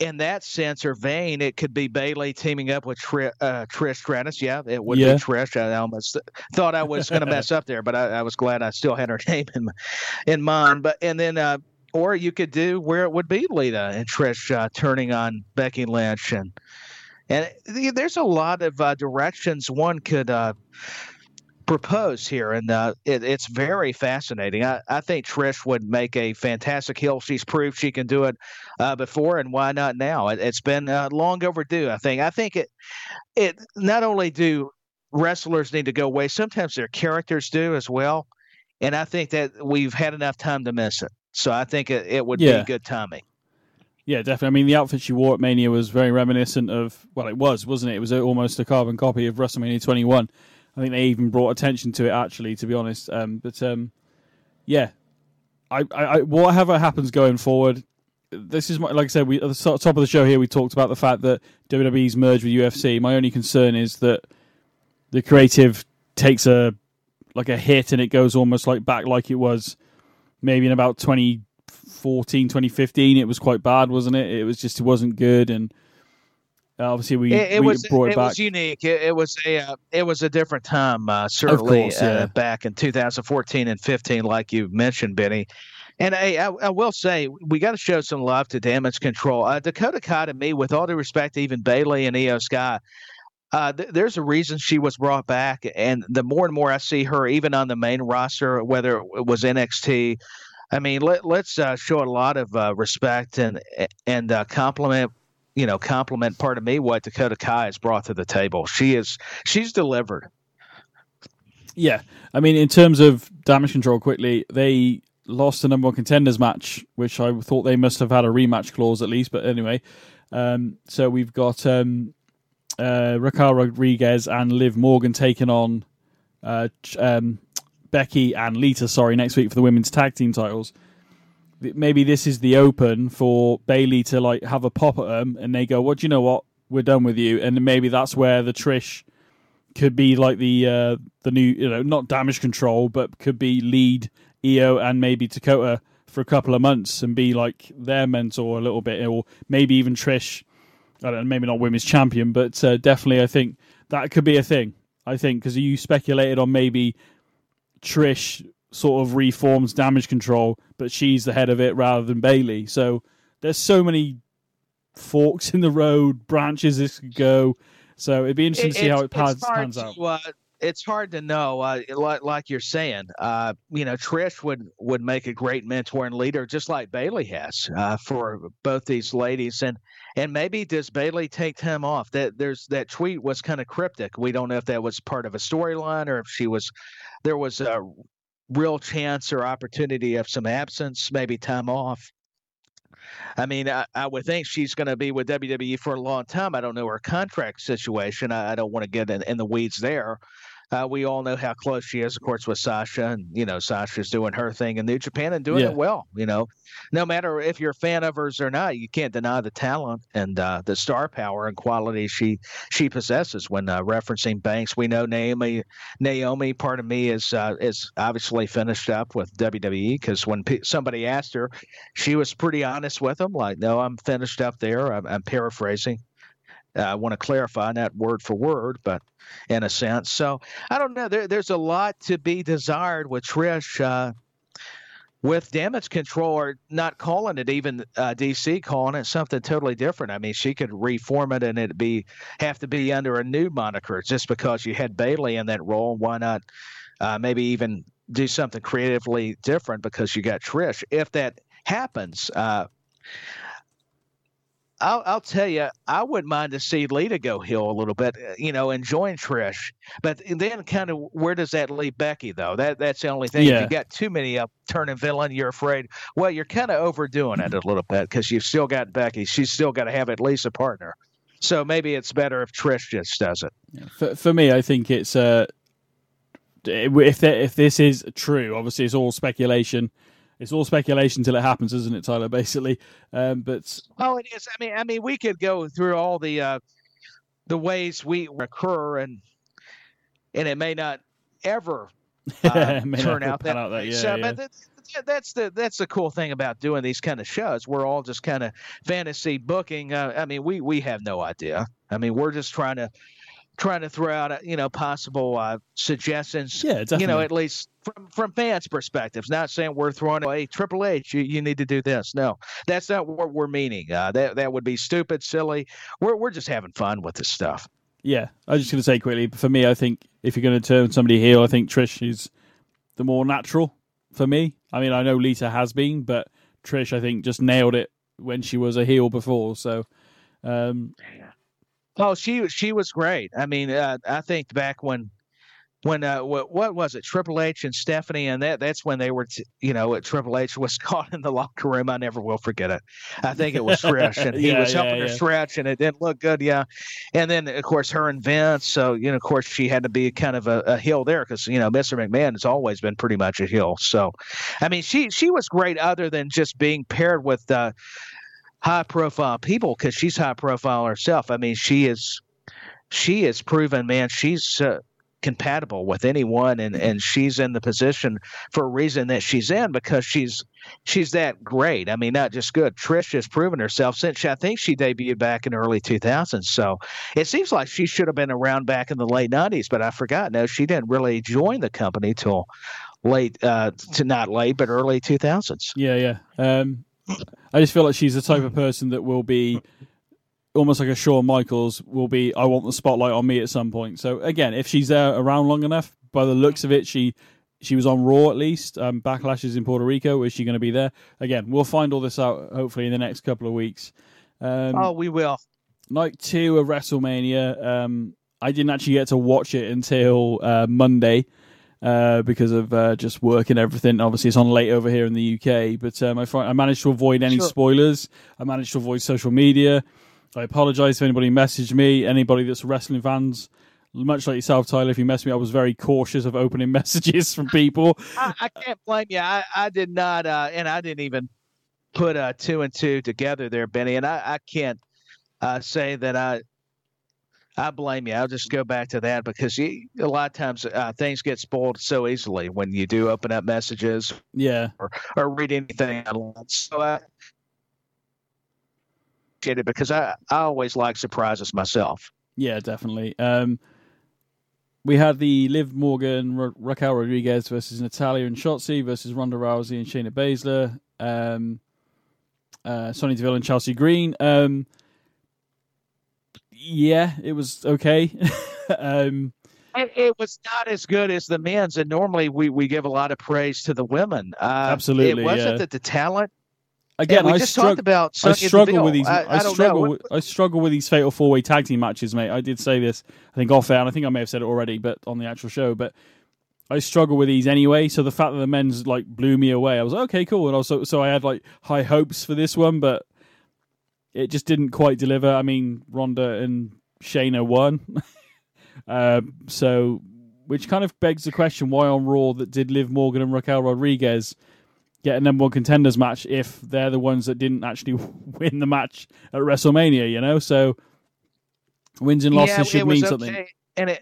in that sense or vein, it could be Bayley teaming up with Trish Stratus. Yeah, it would be Trish. I almost thought I was going to mess up there, but I was glad I still had her name in mind. But and then. Or you could do where it would be Lita and Trish turning on Becky Lynch. And there's a lot of directions one could propose here, and it's very fascinating. I think Trish would make a fantastic heel. She's proved she can do it before, and why not now? It's been long overdue, I think. I think it not only do wrestlers need to go away, sometimes their characters do as well, and I think that we've had enough time to miss it. So I think it would be good timing. Yeah, definitely. I mean, the outfit she wore at Mania was very reminiscent of, well, it was, wasn't it? It was almost a carbon copy of WrestleMania 21. I think they even brought attention to it, actually, to be honest. I whatever happens going forward, this is, like I said, at the top of the show here, we talked about the fact that WWE's merged with UFC. My only concern is that the creative takes a hit and it goes almost like back like it was. Maybe in about 2014, 2015, it was quite bad, wasn't it? It wasn't good, and Obviously, we brought it back. It was unique. It was a different time, certainly, of course, back in 2014 and 15, like you mentioned, Benny. And I will say, we got to show some love to Damage Control. Dakota Kai, to me, with all due respect, even Bayley and Io Sky, there's a reason she was brought back. And the more and more I see her, even on the main roster, whether it was NXT, I mean, let's show a lot of respect and compliment, pardon me, what Dakota Kai has brought to the table. She's delivered. Yeah. I mean, in terms of Damage Control, quickly, they lost the number one contenders match, which I thought they must have had a rematch clause at least. But anyway, so we've got Raquel Rodriguez and Liv Morgan taking on Becky and Lita, next week for the women's tag team titles. Maybe this is the open for Bayley to like have a pop at them, and they go, "Well, do you know what? We're done with you." And maybe that's where the Trish could be like the new, not Damage Control, but could be lead Io and maybe Dakota for a couple of months and be like their mentor a little bit, or maybe even Trish. I don't know, maybe not women's champion, but definitely I think that could be a thing. I think because you speculated on maybe Trish sort of reforms Damage Control, but she's the head of it rather than Bayley. So there's so many forks in the road, branches this could go. So it'd be interesting to see how it pans out. It's hard to know, like you're saying. Trish would make a great mentor and leader, just like Bayley has for both these ladies. And maybe does Bayley take time off? That tweet was kind of cryptic. We don't know if that was part of a storyline or if there was a real chance or opportunity of some absence, maybe time off. I mean, I would think she's going to be with WWE for a long time. I don't know her contract situation. I don't want to get in the weeds there. We all know how close she is, of course, with Sasha. And, Sasha's doing her thing in New Japan and doing it well. No matter if you're a fan of hers or not, you can't deny the talent and the star power and quality she possesses. When referencing Banks, we know Naomi, pardon me, is obviously finished up with WWE because when somebody asked her, she was pretty honest with them. Like, no, I'm finished up there. I'm paraphrasing. I want to clarify, not word for word, but in a sense. So I don't know. There's a lot to be desired with Trish, with Damage Control, or not calling it even DC, calling it something totally different. I mean, she could reform it and it'd have to be under a new moniker. Just because you had Bayley in that role, why not maybe even do something creatively different because you got Trish? If that happens, I'll tell you, I wouldn't mind to see Lita go heel a little bit, and join Trish. But then kind of where does that leave Becky, though? That's the only thing. Yeah. If you got too many up turning villain, you're afraid. Well, you're kind of overdoing it a little bit because you've still got Becky. She's still got to have at least a partner. So maybe it's better if Trish just does it. Yeah. For me, I think it's if this is true, obviously it's all speculation. It's all speculation till it happens, isn't it, Tyler? Basically, but it is. I mean, we could go through all the ways we occur, and it may not ever turn out that way. Yeah, so, yeah. But that's the cool thing about doing these kind of shows. We're all just kind of fantasy booking. We have no idea. I mean, we're just trying to throw out, possible suggestions, definitely. At least from fans' perspectives, not saying we're throwing away Triple H, you need to do this. No, that's not what we're meaning. That would be stupid, silly. We're just having fun with this stuff. Yeah, I was just going to say quickly, for me, I think if you're going to turn somebody heel, I think Trish is the more natural for me. I mean, I know Lita has been, but Trish, I think, just nailed it when she was a heel before, so... Oh, she was great. I mean, I think back when what was it? Triple H and Stephanie, and that's when they were, Triple H was caught in the locker room. I never will forget it. I think it was Trish, and he was helping her stretch, and it didn't look good. Yeah, and then of course her and Vince. So of course she had to be kind of a heel there because Mr. McMahon has always been pretty much a heel. So, I mean, she was great, other than just being paired with high-profile people, because she's high-profile herself. I mean, she is proven, man. She's compatible with anyone, and she's in the position for a reason that she's in, because she's that great. I mean, not just good. Trish has proven herself since I think she debuted back in the early 2000s. So it seems like she should have been around back in the late 90s, but I forgot. No, she didn't really join the company till late, but early 2000s. Yeah. I just feel like she's the type of person that will be almost like a Shawn Michaels, will be, I want the spotlight on me at some point. So again, if she's there around long enough, by the looks of it, she was on Raw at least. Backlash is in Puerto Rico. Is she going to be there? Again, we'll find all this out hopefully in the next couple of weeks. We will. Night 2 of WrestleMania. I didn't actually get to watch it until Monday because of just work and everything. Obviously, it's on late over here in the UK, but I managed to avoid any spoilers. I managed to avoid social media. I apologize if anybody messaged me, anybody that's wrestling fans, much like yourself, Tyler. If you messaged me, I was very cautious of opening messages from people. I can't blame you. I did not, and I didn't even put 2 and 2 together there, Benny. And I can't say that I blame you. I'll just go back to that, because a lot of times things get spoiled so easily when you do open up messages, or read anything. So because I always like surprises myself. Yeah, definitely. We had the Liv Morgan, Raquel Rodriguez versus Natalya and Shotzi versus Ronda Rousey and Shayna Baszler, Sonya Deville and Chelsea Green. It was okay. And it was not as good as the men's, and normally we give a lot of praise to the women. Absolutely, it wasn't that the talent. Again, I struggle with these fatal four-way tag team matches, mate. I did say this, I think, off air, and I think I may have said it already, but on the actual show. But I struggle with these anyway. So the fact that the men's blew me away, I was like, okay, cool. And also, so I had high hopes for this one, but it just didn't quite deliver. I mean, Ronda and Shayna won, so which kind of begs the question: why on Raw that did Liv Morgan and Raquel Rodriguez get a number one contenders match if they're the ones that didn't actually win the match at WrestleMania, So wins and losses should mean something. And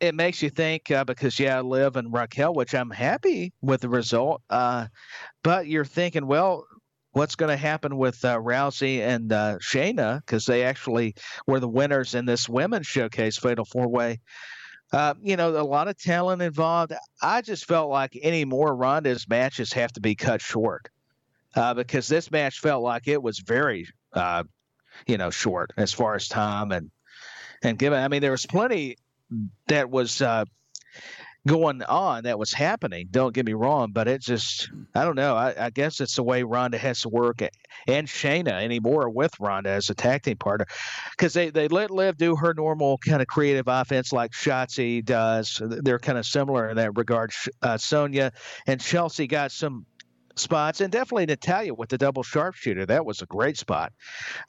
it makes you think because, Liv and Raquel, which I'm happy with the result, but you're thinking, well, what's going to happen with Rousey and Shayna, because they actually were the winners in this women's showcase fatal four-way. A lot of talent involved. I just felt like any more Ronda's matches have to be cut short because this match felt like it was very, short as far as time and given. I mean, there was plenty that was going on that was happening. Don't get me wrong, but it just, I don't know. I guess it's the way Ronda has to work and Shayna anymore with Ronda as a tag team partner, because they let Liv do her normal kind of creative offense like Shotzi does. They're kind of similar in that regard. Sonya and Chelsea got some spots, and definitely Natalya with the double sharpshooter. That was a great spot.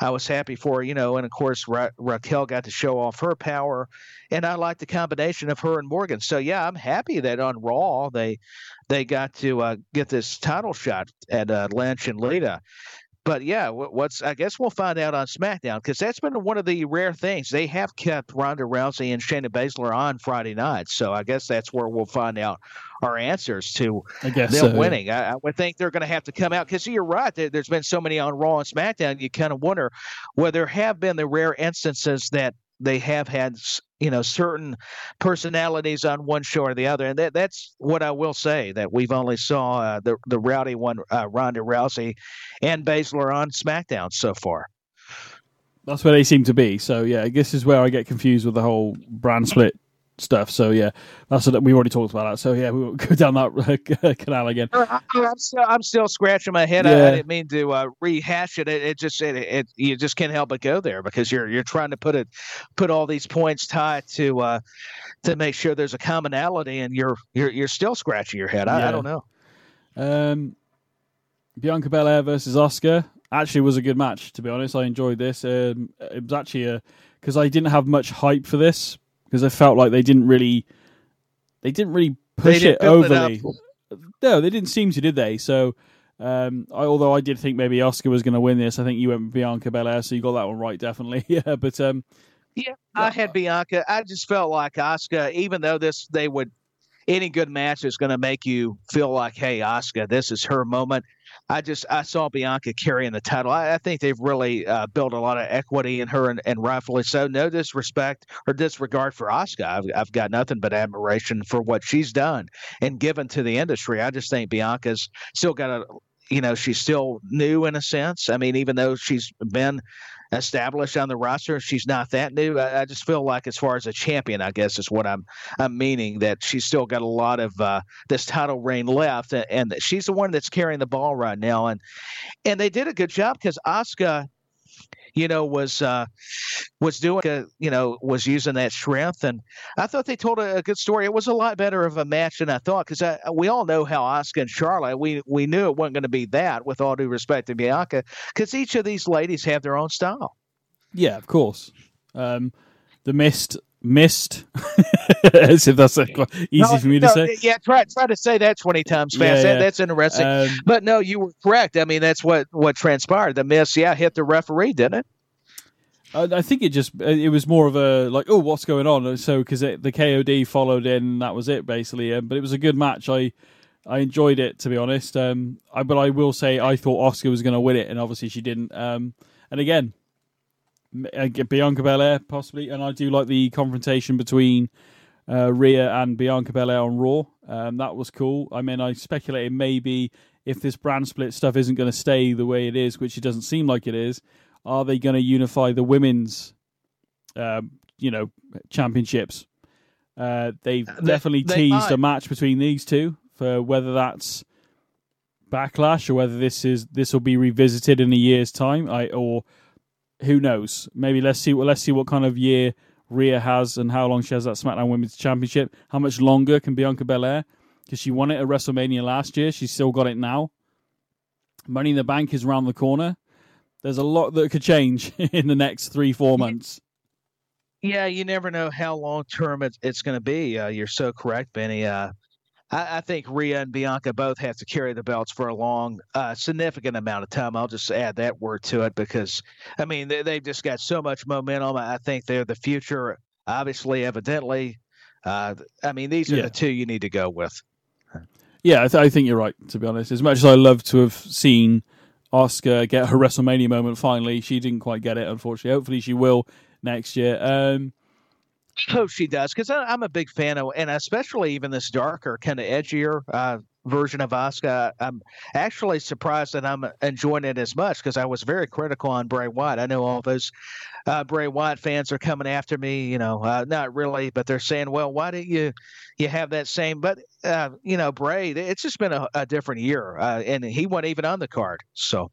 I was happy for her, and of course Raquel got to show off her power, and I liked the combination of her and Morgan. So I'm happy that on Raw they got to get this title shot at Lynch and Lita. But I guess we'll find out on SmackDown, because that's been one of the rare things. They have kept Ronda Rousey and Shayna Baszler on Friday night, so I guess that's where we'll find out our answers to them winning. I would think they're going to have to come out, because you're right. There's been so many on Raw and SmackDown, you kind of wonder whether there have been the rare instances that they have had, certain personalities on one show or the other. And that's what I will say, that we've only saw the rowdy one, Ronda Rousey and Baszler on SmackDown so far. That's where they seem to be. So, this is where I get confused with the whole brand split stuff. So, that's what we already talked about that. So, we won't go down that canal again. I'm still scratching my head. I didn't mean to rehash it. It just you just can't help but go there, because you're trying to put all these points tied to make sure there's a commonality, and you're still scratching your head. I don't know. Bianca Belair versus Asuka actually was a good match, to be honest. I enjoyed this. It was actually because I didn't have much hype for this, because I felt like they didn't really push it overly. No, they didn't seem to, did they? So, although I did think maybe Asuka was going to win this, I think you went with Bianca Belair, so you got that one right, definitely. Yeah, but Yeah, I had Bianca. I just felt like Asuka, even though any good match is going to make you feel like, hey, Asuka, this is her moment. I saw Bianca carrying the title. I think they've really built a lot of equity in her, and rightfully so. No disrespect or disregard for Asuka. I've got nothing but admiration for what she's done and given to the industry. I just think Bianca's still got she's still new in a sense. I mean, even though she's been established on the roster, she's not that new. I just feel like, as far as a champion, I guess is what I'm meaning, that she's still got a lot of this title reign left, and she's the one that's carrying the ball right now. And they did a good job, because Asuka, was using that strength, and I thought they told a good story. It was a lot better of a match than I thought, because we all know how Asuka and Charlotte. We knew it wasn't going to be that, with all due respect to Bianca, because each of these ladies have their own style. Yeah, of course. The mist, as if that's easy for me to say. Yeah, try to say that 20 times fast. Yeah, that's interesting. But no, you were correct. I mean, that's what transpired. The mist, hit the referee, didn't it? I think it was more of a like, oh, what's going on? So because the KOD followed in, that was it basically. But it was a good match. I enjoyed it, to be honest. But I will say I thought Asuka was going to win it, and obviously she didn't. And again, Bianca Belair possibly, and I do like the confrontation between Rhea and Bianca Belair on Raw. That was cool. I mean, I speculated maybe if this brand split stuff isn't going to stay the way it is, which it doesn't seem like it is, are they going to unify the women's championships? They've definitely teased a match between these two, for whether that's Backlash or whether this will be revisited in a year's time. Who knows? Maybe let's see what kind of year Rhea has and how long she has that SmackDown Women's Championship. How much longer can Bianca Belair? Because she won it at WrestleMania last year. She's still got it now. Money in the Bank is around the corner. There's a lot that could change in the next 3-4 months. Yeah, you never know how long term it's going to be. You're so correct, Benny. I think Rhea and Bianca both have to carry the belts for a long, significant amount of time. I'll just add that word to it, because, I mean, they've just got so much momentum. I think they're the future, obviously, evidently. These are the two you need to go with. Yeah, I think you're right, to be honest. As much as I love to have seen Asuka get her WrestleMania moment finally, she didn't quite get it, unfortunately. Hopefully she will next year. I hope she does, because I'm a big fan of, and especially even this darker, kind of edgier version of Asuka. I'm actually surprised that I'm enjoying it as much, because I was very critical on Bray Wyatt. I know all those Bray Wyatt fans are coming after me, not really, but they're saying, well, why didn't you have that same? But, Bray, it's just been a different year, and he wasn't even on the card. So,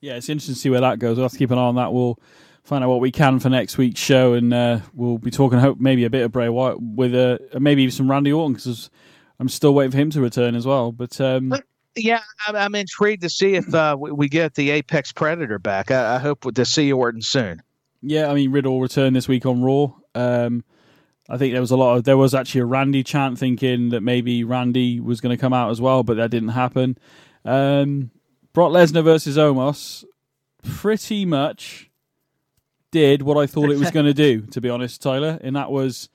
yeah, it's interesting to see where that goes. We'll have to keep an eye on that. We'll find out what we can for next week's show, and we'll be talking, hope, maybe a bit of Bray Wyatt with maybe some Randy Orton, because I'm still waiting for him to return as well. But I'm intrigued to see if we get the Apex Predator back. I hope to see Orton soon. Yeah, I mean, Riddle returned this week on Raw. I think there was actually a Randy chant, thinking that maybe Randy was going to come out as well, but that didn't happen. Brock Lesnar versus Omos, pretty much did what I thought it was going to do, to be honest, Tyler. And that was,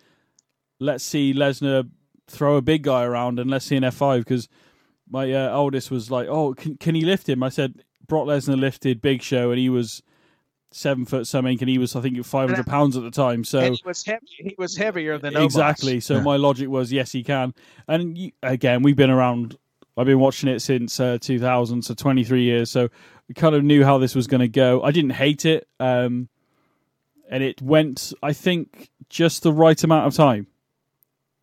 let's see Lesnar throw a big guy around and let's see an F5, because my oldest was like, oh, can he lift him? I said, Brock Lesnar lifted Big Show, and he was 7 foot something, and he was, I think, 500 pounds at the time. So and he was heavier than Omos. Exactly. So my logic was, yes, he can. And again, we've been around, I've been watching it since 2000, so 23 years. So we kind of knew how this was going to go. I didn't hate it. And it went, I think, just the right amount of time.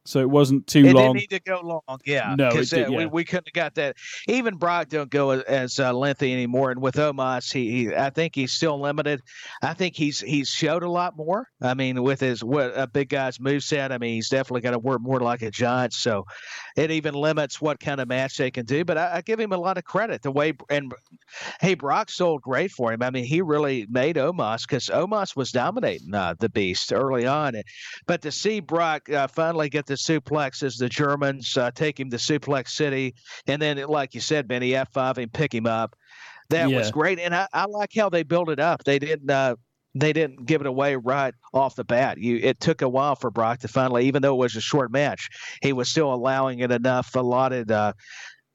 So it wasn't too long. It didn't need to go long, yeah. No, it did, yeah. We couldn't have got that. Even Brock don't go as lengthy anymore. And with Omos, he I think he's still limited. I think he's showed a lot more. I mean, with his big guy's moveset, I mean, he's definitely got to work more like a giant. So it even limits what kind of match they can do. But I give him a lot of credit. Brock sold great for him. I mean, he really made Omos, because Omos was dominating the beast early on. But to see Brock finally get the suplex as the Germans take him to Suplex City, and then, like you said, Benny, F5 and pick him up. That was great, and I like how they built it up. They didn't they didn't give it away right off the bat. It took a while for Brock to finally, even though it was a short match, he was still allowing it enough allotted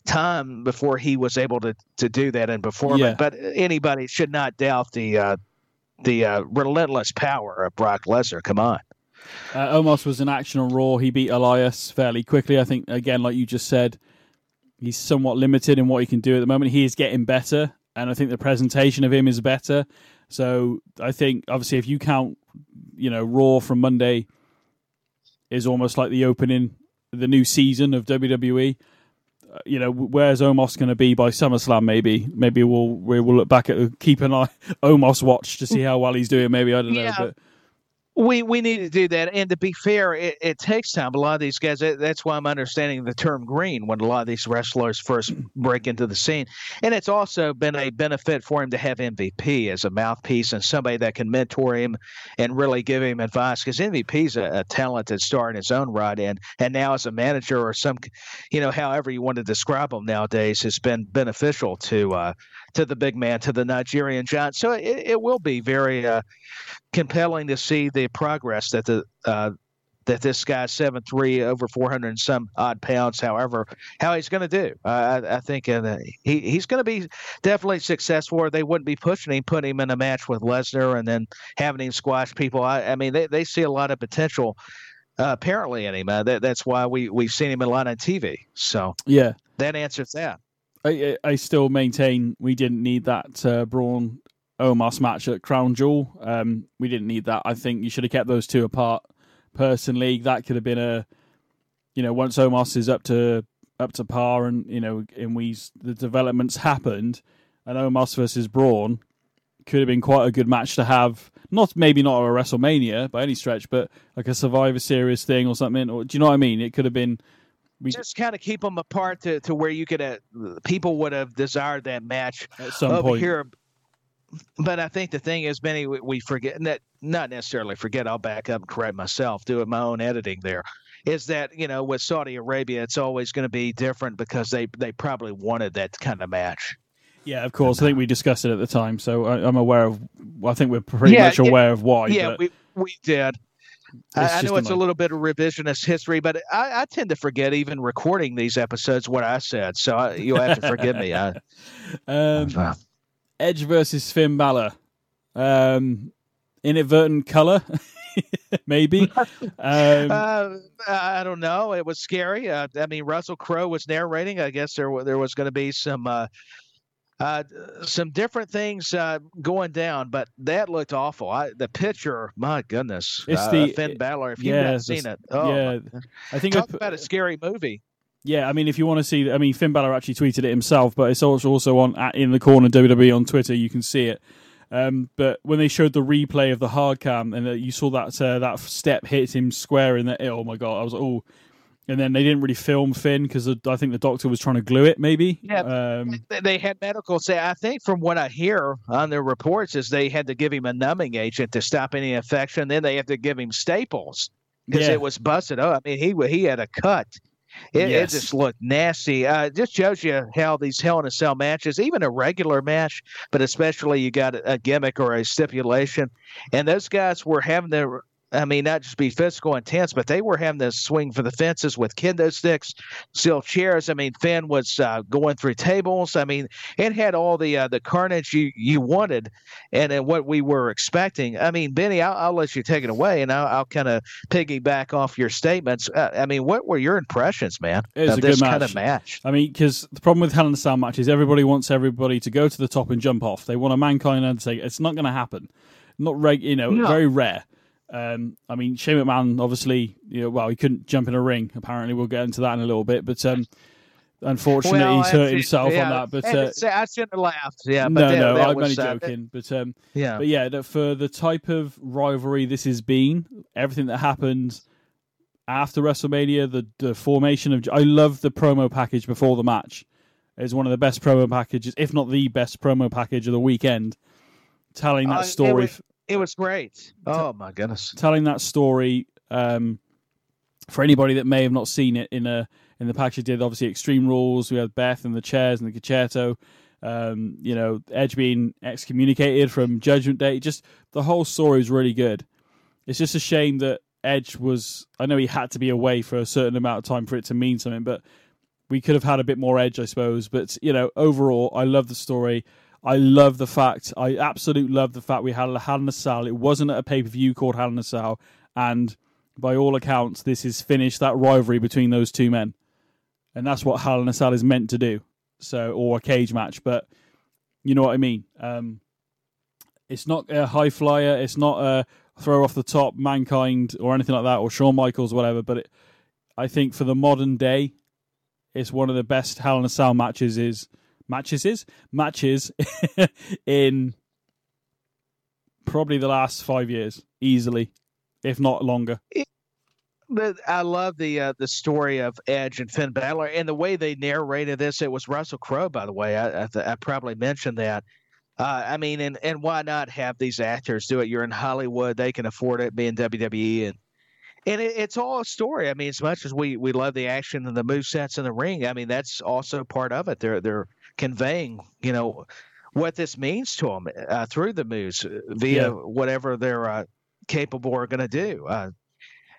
time before he was able to do that and perform it. But anybody should not doubt the relentless power of Brock Lesnar. Come on. Omos was in action on Raw. He beat Elias fairly quickly. I think, again, like you just said, he's somewhat limited in what he can do at the moment. He is getting better, and I think the presentation of him is better. So I think, obviously, if you count, Raw from Monday is almost like the opening, the new season of WWE. Where's Omos going to be by SummerSlam? Maybe we'll look back at, keep an eye, Omos watch to see how well he's doing. Maybe, I don't know. But we need to do that. And to be fair, it takes time. A lot of these guys, that's why I'm understanding the term green when a lot of these wrestlers first break into the scene. And it's also been a benefit for him to have MVP as a mouthpiece and somebody that can mentor him and really give him advice, because MVP's a talented star in his own right. And now as a manager or some, however you want to describe him nowadays, has been beneficial to the big man, to the Nigerian giant. So it will be very compelling to see the progress that that this guy, 7'3", over 400 and some odd pounds, however, how he's going to do. I think he's going to be definitely successful, or they wouldn't be pushing him, putting him in a match with Lesnar and then having him squash people. I mean, they see a lot of potential apparently in him. That's why we've seen him a lot on TV. So yeah, that answers that. I still maintain we didn't need that Braun Omos match at Crown Jewel. We didn't need that. I think you should have kept those two apart. Personally, that could have been once Omos is up to par, and the developments happened, and Omos versus Braun could have been quite a good match to have. Not a WrestleMania by any stretch, but like a Survivor Series thing or something. Or do you know what I mean? It could have been. We just kind of keep them apart to where you could people would have desired that match at some over point. Here. But I think the thing is, Benny, we forget that, not necessarily forget. I'll back up and correct myself, doing my own editing there. Is that, with Saudi Arabia, it's always going to be different because they probably wanted that kind of match. Yeah, of course. I think we discussed it at the time, so I'm aware of. I think we're pretty much aware of why. Yeah, but we did. I know it's a little bit of revisionist history, but I tend to forget even recording these episodes what I said, so you'll have to forgive me. Edge versus Finn Balor. Inadvertent color, maybe. I don't know. It was scary. Russell Crowe was narrating. I guess there was going to be some different things going down, but that looked awful. The picture, my goodness, it's Finn Balor. If you've not seen it, I think talk about a scary movie. Yeah, I mean, if you want to see, Finn Balor actually tweeted it himself, but it's also on In The Corner WWE on Twitter. You can see it. But when they showed the replay of the hard cam, and you saw that step hit him square in the oh my god, I was like, oh. And then they didn't really film Finn because I think the doctor was trying to glue it, maybe. Yeah, they had medical say. I think from what I hear on their reports is they had to give him a numbing agent to stop any infection. Then they have to give him staples because it was busted up. He had a cut. It just looked nasty. It just shows you how these Hell in a Cell matches, even a regular match, but especially you got a gimmick or a stipulation. And those guys were having their... not just be physical intense, but they were having to swing for the fences with kendo sticks, steel chairs. Finn was going through tables. It had all the carnage you wanted and what we were expecting. Benny, I'll let you take it away, and I'll kind of piggyback off your statements. What were your impressions, man, of this kind of match? Because the problem with Hell in a Cell match is everybody wants everybody to go to the top and jump off. They want a Mankind Undertaker. It's not going to happen. Not very rare. Shane McMahon, obviously, he couldn't jump in a ring. Apparently, we'll get into that in a little bit. But unfortunately, he's hurt himself on that. But I shouldn't have laughed. Yeah, but no, I'm only joking. For the type of rivalry this has been, everything that happened after WrestleMania, the formation of, I love the promo package before the match. It's one of the best promo packages, if not the best promo package of the weekend. Telling that story. It was great. Oh, my goodness. Telling that story, for anybody that may have not seen it in the package, did obviously Extreme Rules. We had Beth and the chairs and the concerto. you know, Edge being excommunicated from Judgment Day. Just the whole story is really good. It's just a shame that Edge was, I know he had to be away for a certain amount of time for it to mean something, but we could have had a bit more Edge, I suppose. But, you know, overall, I love the story. I love the fact, I absolutely love the fact we had a Hell in a Cell. It wasn't at a pay-per-view called Hell in a Cell. And by all accounts, this has finished that rivalry between those two men. And that's what Hell in a Cell is meant to do. So, or a cage match, but you know what I mean. It's not a high flyer. It's not a throw off the top Mankind or anything like that, or Shawn Michaels, whatever. But I think for the modern day, it's one of the best Hell in a Cell matches in probably the last 5 years, easily, if not longer. I love the story of Edge and Finn Balor and the way they narrated this. It was Russell Crowe, by the way. I probably mentioned that. I mean, and why not have these actors do it? You're in Hollywood. They can afford it, being WWE. And it's all a story. I mean, as much as we love the action and the movesets in the ring, I mean, that's also part of it. They're conveying, you know, what this means to them through the moves via whatever they're capable or going to do.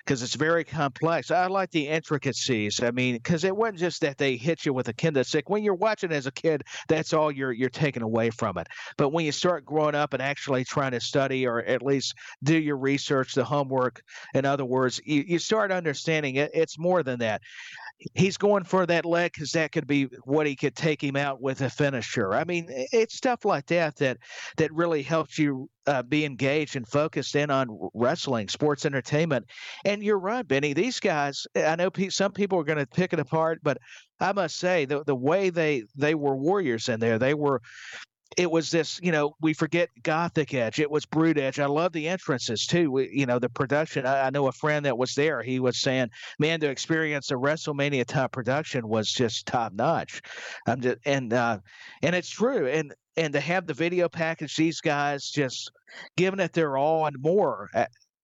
Because it's very complex. I like the intricacies. I mean, because it wasn't just that they hit you with a kendo stick. When you're watching as a kid, that's all you're taking away from it. But when you start growing up and actually trying to study, or at least do your research, the homework, in other words, you start understanding it. It's more than that. He's going for that leg because that could be what he could take him out with, a finisher. I mean, it's stuff like that really helps you be engaged and focused in on wrestling, sports entertainment. And you're right, Benny. These guys, I know some people are going to pick it apart, but I must say the way they were warriors in there, they were. It was this, you know, we forget Gothic Edge. It was Brood Edge. I love the entrances, too. You know, the production. I know a friend that was there. He was saying, man, to experience a WrestleMania type production was just top notch. And it's true. And to have the video package, these guys just giving it their all and more,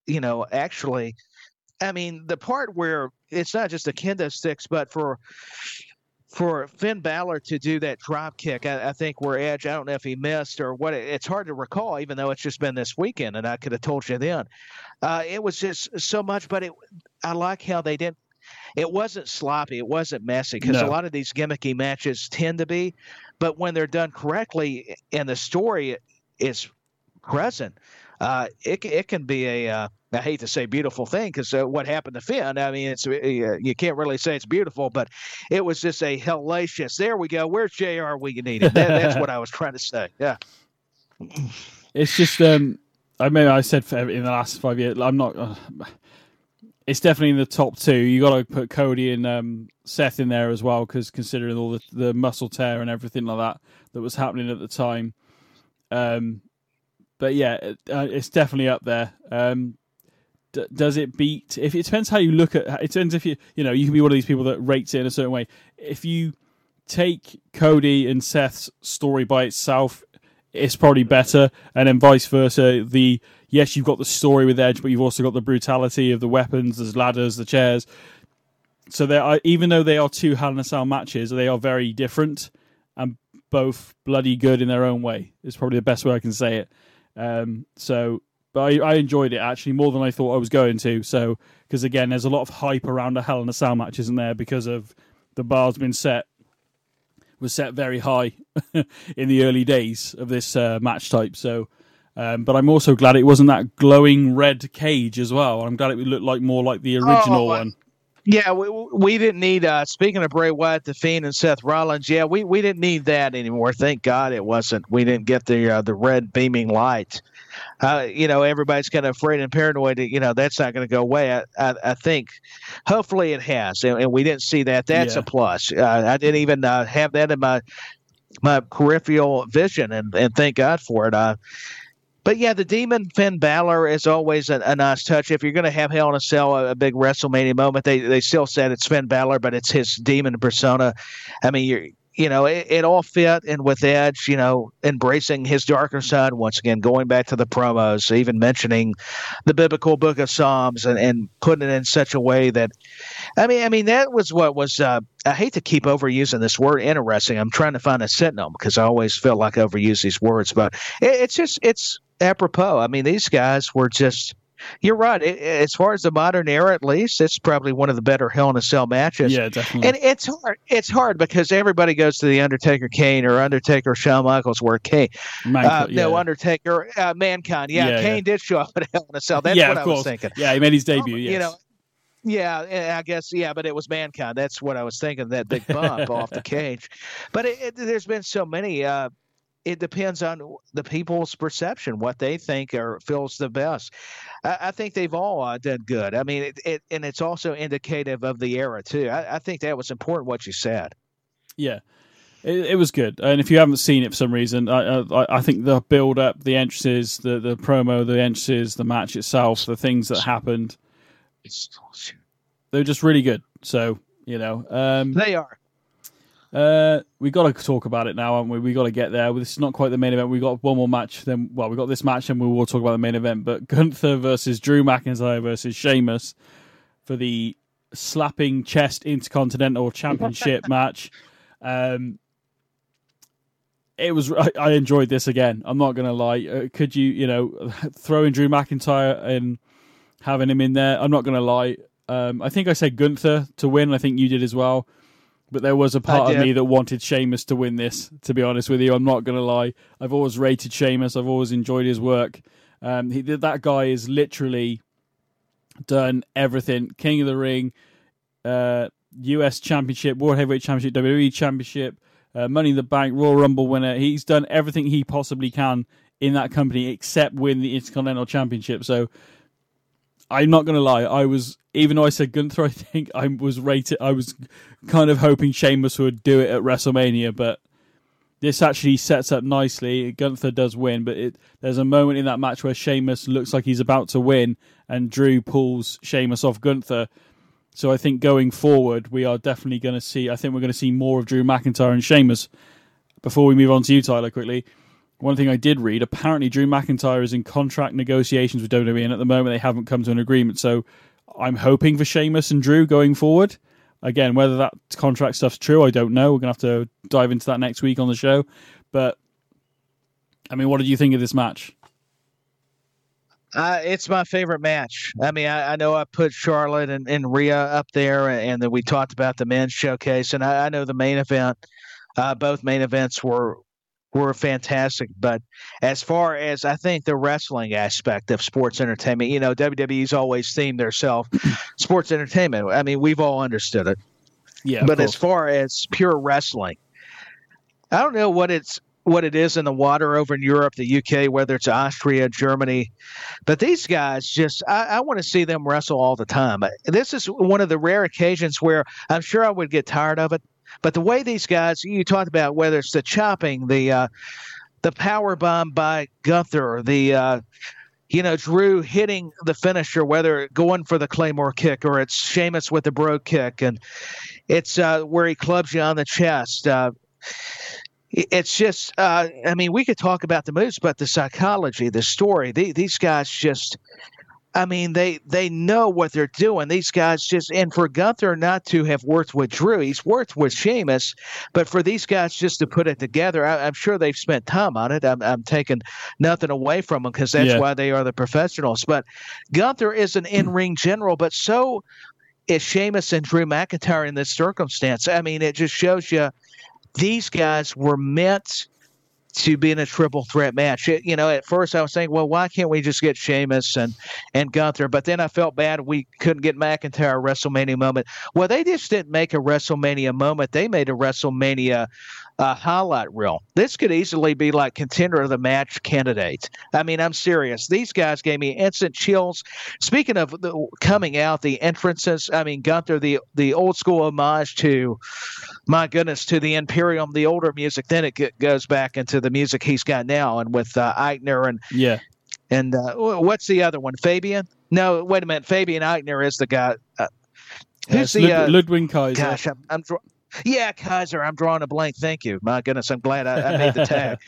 you know, actually. I mean, the part where it's not just the kendo sticks, but for Finn Balor to do that drop kick, I think where Edge, I don't know if he missed or what, it's hard to recall, even though it's just been this weekend and I could have told you then. It was just so much, but I like how they didn't. It wasn't sloppy. It wasn't messy, because a lot of these gimmicky matches tend to be, but when they're done correctly and the story is present, it can be a I hate to say beautiful thing, because what happened to Finn, I mean, it's you can't really say it's beautiful, but it was just a hellacious. There we go. Where's JR? We need him. That's what I was trying to say. Yeah. It's just, I mean, I said in the last 5 years, I'm not, it's definitely in the top two. You got to put Cody and Seth in there as well, because considering all the muscle tear and everything like that was happening at the time. But yeah, it's definitely up there. Does it beat? If it depends how you look at it. Depends if you know, you can be one of these people that rates it in a certain way. If you take Cody and Seth's story by itself, it's probably better, and then vice versa. Yes, you've got the story with Edge, but you've also got the brutality of the weapons, the ladders, the chairs. So there are, even though they are two Hell in a Cell matches, they are very different and both bloody good in their own way. Is probably the best way I can say it. But I enjoyed it, actually, more than I thought I was going to. So, because again, there's a lot of hype around the Hell in a Cell match, isn't there? Because of the bar's been set very high in the early days of this match type. So, but I'm also glad it wasn't that glowing red cage as well. I'm glad it looked like more like the original one. Yeah, we didn't need, speaking of Bray Wyatt, The Fiend, and Seth Rollins, yeah, we didn't need that anymore. Thank God it wasn't. We didn't get the red beaming light. You know, everybody's kind of afraid and paranoid that, you know, that's not going to go away. I think hopefully it has, and we didn't see that. That's a plus. I didn't even have that in my peripheral vision, and thank God for it. But yeah, the Demon Finn Balor is always a nice touch. If you're going to have Hell in a Cell, a big WrestleMania moment, they still said it's Finn Balor, but it's his demon persona. I mean, you know, it all fit. And with Edge, you know, embracing his darker side, once again, going back to the promos, even mentioning the biblical book of Psalms and putting it in such a way that, I mean, that was what was, I hate to keep overusing this word interesting. I'm trying to find a synonym because I always felt like I overuse these words, but it's apropos. I mean, these guys were just, you're right. As far as the modern era, at least, it's probably one of the better Hell in a Cell matches. Yeah, definitely. And it's hard. It's hard because everybody goes to the Undertaker Kane or Undertaker Shawn Michaels, where Kane, Undertaker Mankind. Kane did show up at Hell in a Cell. That's what I was thinking. Yeah, he made his debut. You know. Yeah, I guess. Yeah, but it was Mankind. That's what I was thinking. That big bump off the cage. But there's been so many. It depends on the people's perception, what they think or feels the best. I think they've all done good. I mean, and it's also indicative of the era too. I think that was important what you said. Yeah, it was good. And if you haven't seen it for some reason, I think the build up, the entrances, the promo, the entrances, the match itself, the things that happened, they're just really good. So, you know, they are. We got to talk about it now, haven't we? We got to get there. This is not quite the main event. We got one more match. Then, well, we got this match, and we will talk about the main event. But Gunther versus Drew McIntyre versus Sheamus for the slapping chest Intercontinental Championship match. It was. I enjoyed this again. I'm not gonna lie. Could you know, throwing Drew McIntyre and having him in there? I'm not gonna lie. I think I said Gunther to win. I think you did as well. But there was a part of me that wanted Sheamus to win this, to be honest with you. I'm not going to lie. I've always rated Sheamus. I've always enjoyed his work. That guy is literally done everything. King of the Ring, US Championship, World Heavyweight Championship, WWE Championship, Money in the Bank, Royal Rumble winner. He's done everything he possibly can in that company except win the Intercontinental Championship. So I'm not going to lie. I was... Even though I said Gunther, I think I was rated. I was kind of hoping Sheamus would do it at WrestleMania, but this actually sets up nicely. Gunther does win, but there's a moment in that match where Sheamus looks like he's about to win, and Drew pulls Sheamus off Gunther. So I think going forward, we are definitely going to see. I think we're going to see more of Drew McIntyre and Sheamus. Before we move on to you, Tyler, quickly. One thing I did read, apparently Drew McIntyre is in contract negotiations with WWE, and at the moment they haven't come to an agreement. So I'm hoping for Sheamus and Drew going forward. Again, whether that contract stuff's true, I don't know. We're going to have to dive into that next week on the show. But, I mean, what did you think of this match? It's my favorite match. I mean, I know I put Charlotte and Rhea up there, and then we talked about the men's showcase. And I know the main event, both main events were fantastic, but as far as I think the wrestling aspect of sports entertainment, you know, WWE's always themed themselves sports entertainment. I mean, we've all understood it. Yeah. But as far as pure wrestling, I don't know what it is in the water over in Europe, the UK, whether it's Austria, Germany, but these guys just, I want to see them wrestle all the time. This is one of the rare occasions where I'm sure I would get tired of it. But the way these guys, you talked about whether it's the chopping, the power bomb by Gunther, Drew hitting the finisher, whether going for the Claymore kick or it's Sheamus with the bro kick, and it's where he clubs you on the chest. It's just, I mean, we could talk about the moves, but the psychology, the story, these guys just, I mean, they know what they're doing. These guys just, and for Gunther not to have worked with Drew, he's worked with Sheamus, but for these guys just to put it together, I'm sure they've spent time on it. I'm taking nothing away from them because that's why they are the professionals. But Gunther is an in-ring general, but so is Sheamus and Drew McIntyre in this circumstance. I mean, it just shows you these guys were meant to be in a triple threat match. It, you know, at first I was saying, well, why can't we just get Sheamus and Gunther? But then I felt bad we couldn't get McIntyre a WrestleMania moment. Well, they just didn't make a WrestleMania moment. They made a WrestleMania highlight reel. This could easily be like contender of the match candidate. I mean, I'm serious. These guys gave me instant chills. Speaking of coming out, the entrances, I mean, Gunther, the old school homage to, my goodness, to the Imperium, the older music. Then it goes back into the music he's got now, and with Eichner and what's the other one? Fabian? No, wait a minute. Fabian Eichner is the guy. Who's the Ludwig Kaiser? Gosh, I'm Yeah, Kaiser, I'm drawing a blank. Thank you. My goodness, I'm glad I made the tag.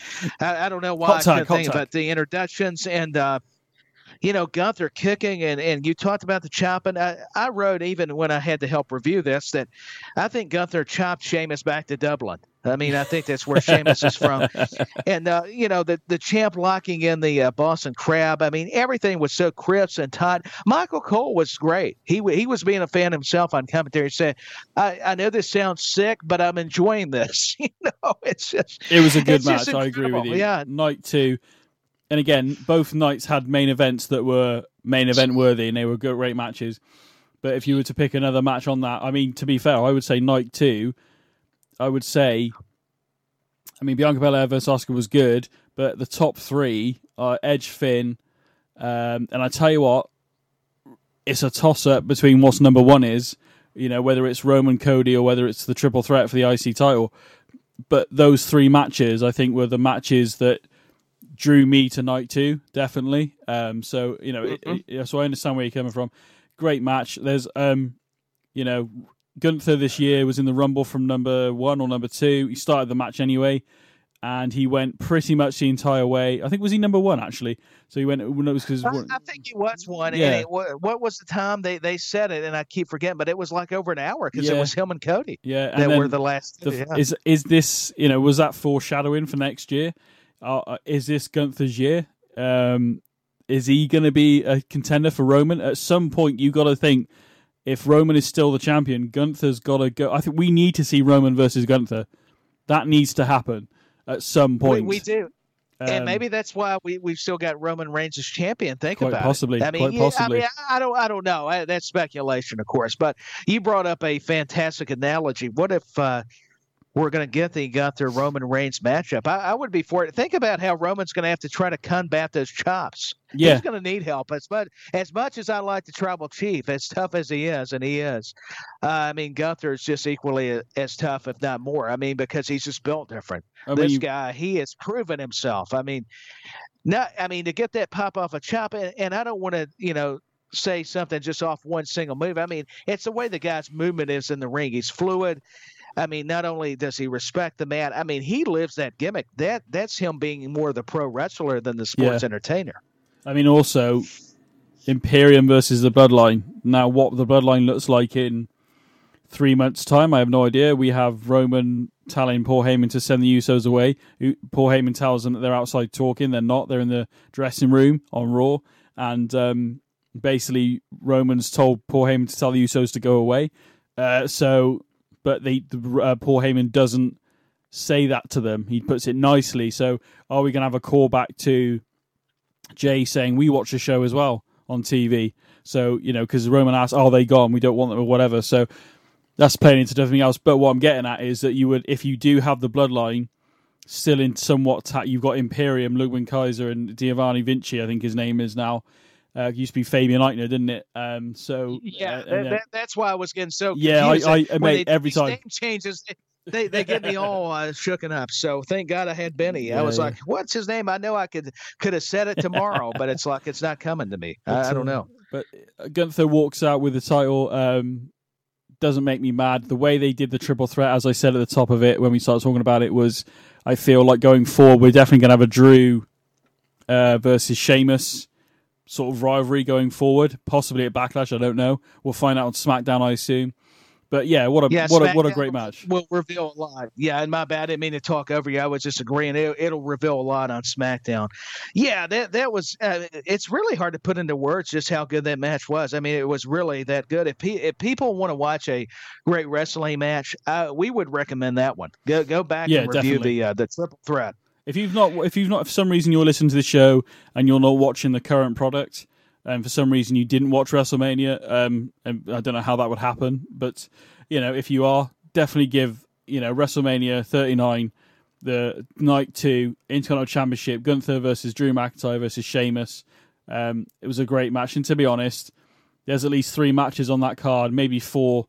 I don't know why I couldn't think about the introductions and, you know, Gunther kicking, and you talked about the chopping. I wrote, even when I had to help review this, that I think Gunther chopped Sheamus back to Dublin. I mean, I think that's where Sheamus is from. And, you know, the champ locking in the Boston Crab. I mean, everything was so crisp and tight. Michael Cole was great. He was being a fan himself on commentary. He said, I know this sounds sick, but I'm enjoying this. You know, it's just – it was a good match. I agree with you. Yeah. Night two. And again, both nights had main events that were main event worthy, and they were great matches. But if you were to pick another match on that, I mean, to be fair, I would say night two. I would say, I mean, Bianca Belair versus Asuka was good, but the top three are Edge, Finn, and I tell you what, it's a toss-up between what's number one is, you know, whether it's Roman, Cody, or whether it's the triple threat for the IC title. But those three matches, I think, were the matches that drew me to night two, definitely. So, you know, so I understand where you're coming from. Great match. There's, you know, Gunther this year was in the Rumble from number one or number two. He started the match anyway, and he went pretty much the entire way. I think, was he number one, actually? So he went... No, it was cause I think he was one. Yeah. And it, what was the time they said it? And I keep forgetting, but it was like over an hour because it was him and Cody that were the last... Is this... You know, was that foreshadowing for next year? Is this Gunther's year? Is he going to be a contender for Roman? At some point, you got to think... If Roman is still the champion, Gunther's got to go. I think we need to see Roman versus Gunther. That needs to happen at some point. We do. And maybe that's why we've still got Roman Reigns as champion. Think about it. I mean, possibly. I mean, I don't know. That's speculation, of course. But you brought up a fantastic analogy. What if we're going to get the Gunther Roman Reigns matchup? I would be for it. Think about how Roman's going to have to try to combat those chops. Yeah. He's going to need help. As much as I like the Tribal Chief, as tough as he is, and he is, I mean, Gunther is just equally as tough, if not more. I mean, because he's just built different. This guy, he has proven himself. I mean, to get that pop off a chop, and I don't want to, you know, say something just off one single move. I mean, it's the way the guy's movement is in the ring. He's fluid. I mean, not only does he respect the man, I mean, he lives that gimmick. That's him being more the pro wrestler than the sports entertainer. I mean, also, Imperium versus the Bloodline. Now, what the Bloodline looks like in 3 months' time, I have no idea. We have Roman telling Paul Heyman to send the Usos away. Paul Heyman tells them that they're outside talking. They're not. They're in the dressing room on Raw. And basically, Roman's told Paul Heyman to tell the Usos to go away. But Paul Heyman doesn't say that to them. He puts it nicely. So are we going to have a callback to Jay saying, we watch the show as well on TV? So, you know, because Roman asks, are they gone? We don't want them or whatever. So that's playing into everything else. But what I'm getting at is that you would, if you do have the Bloodline still in somewhat, you've got Imperium, Ludwig Kaiser and Giovanni Vinci, I think his name is now. Used to be Fabian Eichner, didn't it? That's why I was getting so confused. I mate, every time name changes, they get me all shooken up. So thank God I had Benny. I was like, what's his name? I know I could have said it tomorrow, but it's like it's not coming to me. I don't know. But Gunther walks out with the title. Doesn't make me mad. The way they did the triple threat, as I said at the top of it when we started talking about it, was I feel like going forward we're definitely going to have a Drew versus Sheamus sort of rivalry going forward, possibly at Backlash. I don't know. We'll find out on SmackDown, I assume. But what a great match. Will reveal a lot. Yeah, and my bad, I didn't mean to talk over you. I was just agreeing. It'll reveal a lot on SmackDown. Yeah, that was. It's really hard to put into words just how good that match was. I mean, it was really that good. If people want to watch a great wrestling match, we would recommend that one. Go back and review the triple threat. If for some reason you're listening to the show and you're not watching the current product, and for some reason you didn't watch WrestleMania, and I don't know how that would happen, but you know, if you are, definitely give WrestleMania 39, the night 2 Intercontinental Championship, Gunther versus Drew McIntyre versus Sheamus. It was a great match, and to be honest, there's at least 3 matches on that card, maybe 4,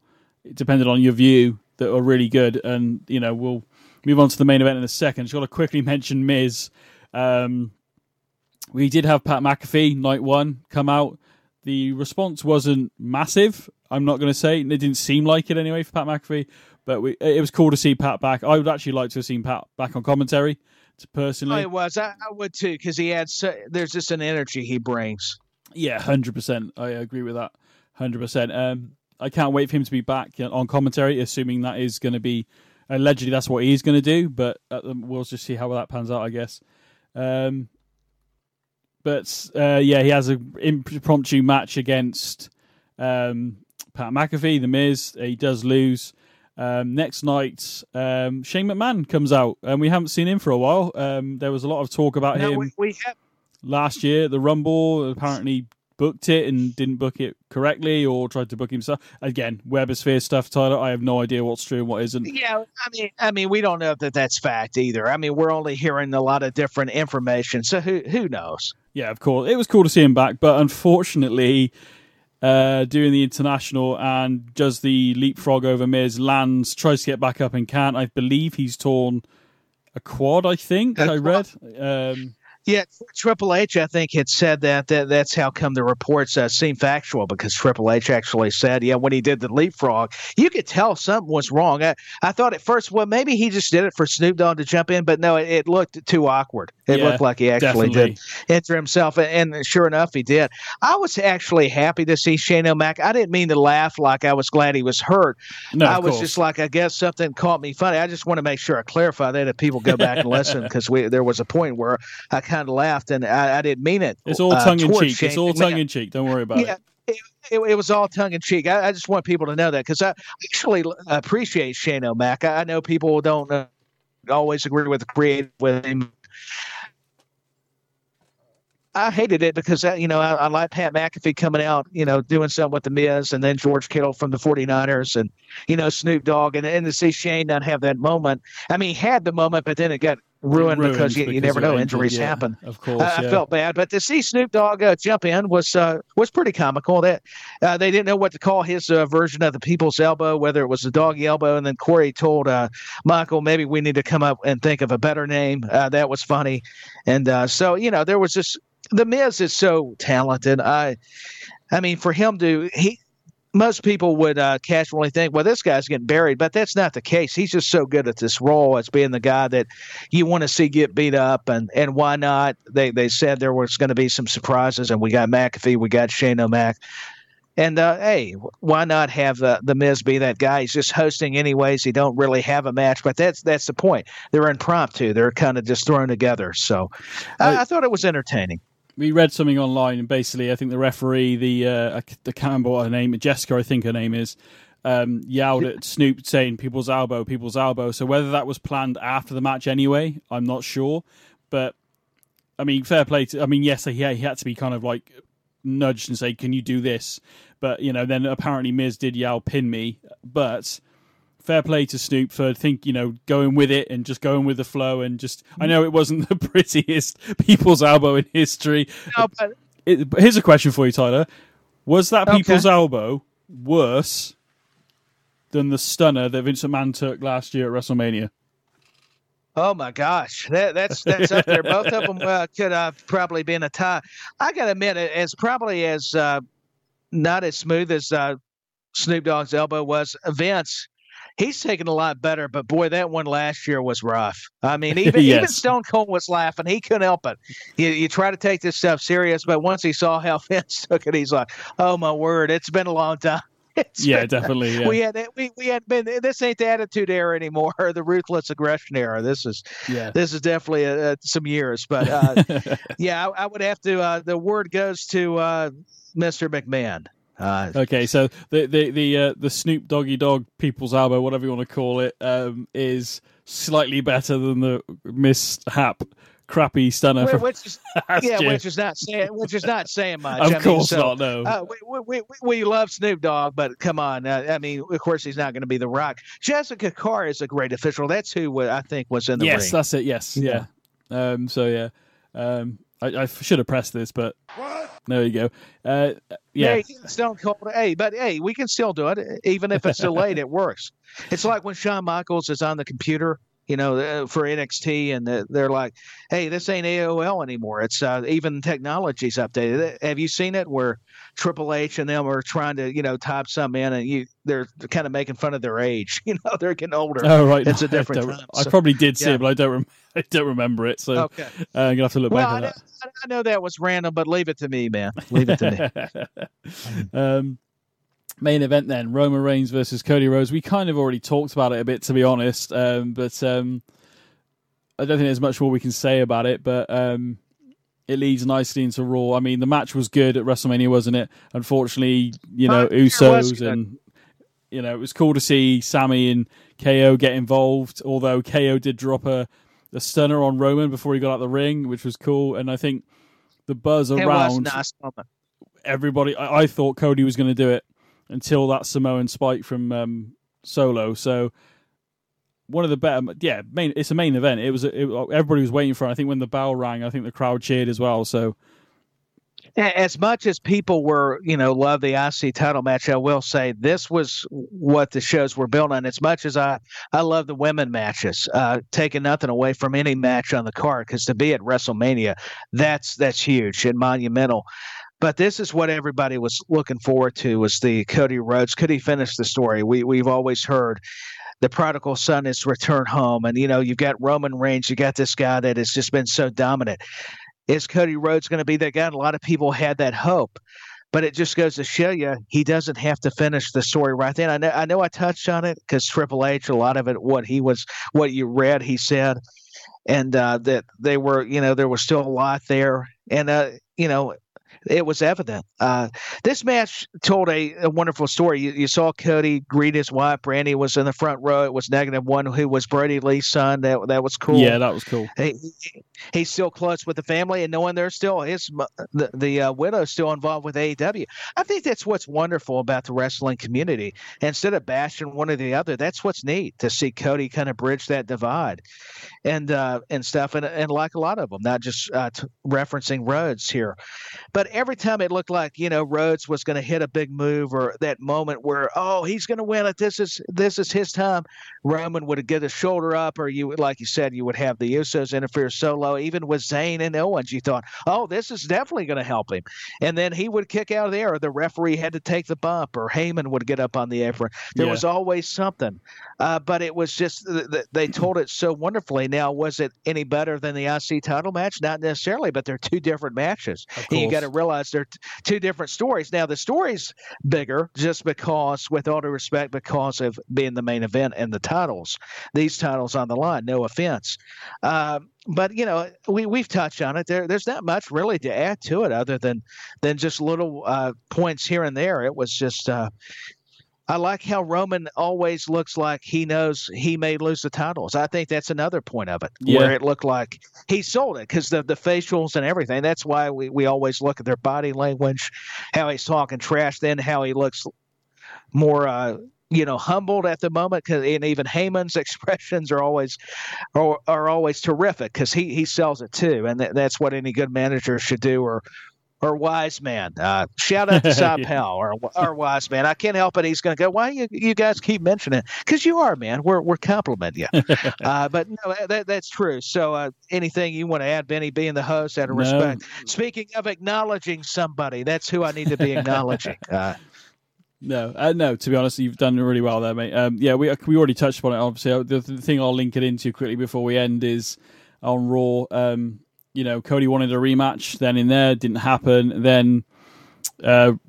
depending on your view, that are really good, and we'll move on to the main event in a second. Just got to quickly mention Miz. We did have Pat McAfee, night 1, come out. The response wasn't massive. I'm not going to say. It didn't seem like it anyway for Pat McAfee, but it was cool to see Pat back. I would actually like to have seen Pat back on commentary, personally. Oh, it was. I would too, because he had. There's just an energy he brings. Yeah, 100%. I agree with that. 100%. I can't wait for him to be back on commentary, assuming that is going to be, allegedly that's what he's going to do, but we'll just see how that pans out, I guess. He has an impromptu match against Pat McAfee, The Miz. He does lose. Next night, Shane McMahon comes out, and we haven't seen him for a while. There was a lot of talk about him last year. The Rumble apparently booked it and didn't book it correctly, or tried to book himself. Again, Webosphere stuff, Tyler. I have no idea what's true and what isn't. Yeah, I mean, we don't know that that's fact either. I mean, we're only hearing a lot of different information, so who knows? Yeah, of course. It was cool to see him back, but unfortunately, doing the international and does the leapfrog over Miz, lands, tries to get back up and can't. I believe he's torn a quad, I think I read. Yeah, Triple H, I think, had said that's how come the reports seem factual, because Triple H actually said, yeah, when he did the leapfrog, you could tell something was wrong. I thought at first, well, maybe he just did it for Snoop Dogg to jump in, but no, it looked too awkward. It looked like he actually did enter himself, and sure enough, he did. I was actually happy to see Shane O'Mac. I didn't mean to laugh like I was glad he was hurt. No, I was just like, I guess something caught me funny. I just want to make sure I clarify that if people go back and listen, because there was a point where I kind of laughed, and I didn't mean it. It's all tongue-in-cheek. Shane. It's all tongue-in-cheek. Don't worry about it. It was all tongue-in-cheek. I just want people to know that, because I actually appreciate Shane O'Mac. I know people don't always agree with him. I hated it because, I like Pat McAfee coming out, doing something with The Miz, and then George Kittle from the 49ers and, Snoop Dogg. And to see Shane not have that moment. I mean, he had the moment, but then it got ruined because you never know. Injuries happen. Of course. I felt bad. But to see Snoop Dogg jump in was pretty comical. That they didn't know what to call his version of the people's elbow, whether it was the doggy elbow. And then Corey told Michael, maybe we need to come up and think of a better name. That was funny. And so, there was just – The Miz is so talented. I mean, for him to most people would casually think, well, this guy's getting buried, but that's not the case. He's just so good at this role as being the guy that you want to see get beat up, and why not? They said there was going to be some surprises, and we got McAfee, we got Shane O'Mac. And, hey, why not have The Miz be that guy? He's just hosting anyways. He don't really have a match, but that's the point. They're impromptu. They're kind of just thrown together. So I thought it was entertaining. We read something online, and basically, I think the referee, I can't remember what her name, Jessica, I think her name is, yelled at Snoop saying "people's elbow, people's elbow." So whether that was planned after the match anyway, I'm not sure. But I mean, fair play to. I mean, yes, he had to be kind of like nudged and say, "Can you do this?" But then apparently Miz did yell "pin me," but. Fair play to Snoop for going with it and just going with the flow and just. I know it wasn't the prettiest people's elbow in history. No, but here's a question for you, Tyler: was that people's elbow worse than the stunner that Vince McMahon took last year at WrestleMania? Oh my gosh, that's up there. Both of them could have probably been a tie. I gotta admit, as probably as not as smooth as Snoop Dogg's elbow was, Vince. He's taken a lot better, but boy, that one last year was rough. I mean, even Stone Cold was laughing. He couldn't help it. You try to take this stuff serious, but once he saw how Vince took it, he's like, "Oh my word, it's been a long time." Definitely. Yeah. We had been. This ain't the Attitude Era anymore, or the Ruthless Aggression Era. This is definitely some years. But I would have to. The word goes to Mr. McMahon. Okay, so the Snoop Doggy Dog People's Elbow, whatever you want to call it, is slightly better than the mishap crappy stunner. Which is not saying much. Of course not. No. We love Snoop Dogg, but come on. Of course he's not going to be The Rock. Jessica Carr is a great official. That's who I think was in the ring. Yes, that's it. Yes, yeah. I should have pressed this, but there you go. Stone Cold. Hey, but hey, we can still do it, even if it's delayed. It works. It's like when Shawn Michaels is on the computer you know, for NXT, and they're like, hey, this ain't AOL anymore. It's even technology's updated. Have you seen it where Triple H and them are trying to, you know, type something in, and they're kind of making fun of their age. You know, they're getting older. Oh, right. It's a different time. So, I probably did see it, but I don't remember it. So okay. I'm going to have to look back at that. I know that was random, but leave it to me, man. Leave it to me. Main event then, Roman Reigns versus Cody Rhodes. We kind of already talked about it a bit, to be honest, but I don't think there's much more we can say about it, but it leads nicely into Raw. I mean, the match was good at WrestleMania, wasn't it? Unfortunately, you know, Usos, and, you know, it was cool to see Sammy and KO get involved, although KO did drop a stunner on Roman before he got out the ring, which was cool, and I think the buzz around everybody, I thought Cody was going to do it until that Samoan spike from Solo. So one of the better, it's a main event. It was everybody was waiting for it. I think when the bell rang, I think the crowd cheered as well. So as much as people were, you know, love the IC title match, I will say this was what the shows were built on. As much as I love the women matches, taking nothing away from any match on the card, because to be at WrestleMania, that's huge and monumental. But this is what everybody was looking forward to, was the Cody Rhodes. Could he finish the story? We've always heard the prodigal son is returned home. And, you know, you've got Roman Reigns. You got this guy that has just been so dominant. Is Cody Rhodes going to be that guy? And a lot of people had that hope. But it just goes to show you he doesn't have to finish the story right then. I know I touched on it because Triple H, a lot of it, what you read, he said. And that they were, you know, there was still a lot there. And, you know, it was evident. This match told a wonderful story. You saw Cody greet his wife. Brandy was in the front row. It was -1, who was Brody Lee's son. That was cool. Yeah, that was cool. He's still close with the family, and knowing they're still the widow's still involved with AEW. I think that's what's wonderful about the wrestling community. Instead of bashing one or the other, that's what's neat to see Cody kind of bridge that divide and stuff. And like a lot of them, not just referencing Rhodes here, but every time it looked like, you know, Rhodes was going to hit a big move or that moment where, oh, he's going to win it. This is his time. Roman would get his shoulder up, or you would, like you said, you would have the Usos interfere solo. Even with Zayn and Owens, you thought, oh, this is definitely going to help him. And then he would kick out of there, or the referee had to take the bump, or Heyman would get up on the apron. There was always something. But it was just they told it so wonderfully. Now, was it any better than the IC title match? Not necessarily, but they're two different matches. You got to realize they're two different stories. Now, the story's bigger just because, with all due respect, because of being the main event and the titles, these titles on the line, no offense. But, you know, we've touched on it. There's not much really to add to it other than just little points here and there. It was just I like how Roman always looks like he knows he may lose the titles. I think that's another point of it, where it looked like he sold it because the facials and everything. That's why we always look at their body language, how he's talking trash, then how he looks more you know, humbled at the moment, and even Heyman's expressions are always terrific because he sells it too, and that's what any good manager should do, or wise man. Shout out to Cy Powell, or wise man. I can't help it. He's going to go, why you guys keep mentioning it? Because you are, man. We're complimenting you. But no, that's true. So anything you want to add, Benny, being the host, out of respect. Speaking of acknowledging somebody, that's who I need to be acknowledging. No, to be honest, you've done really well there, mate. We already touched upon it, obviously. The thing I'll link it into quickly before we end is on Raw, you know, Cody wanted a rematch, then in there, didn't happen. Then poor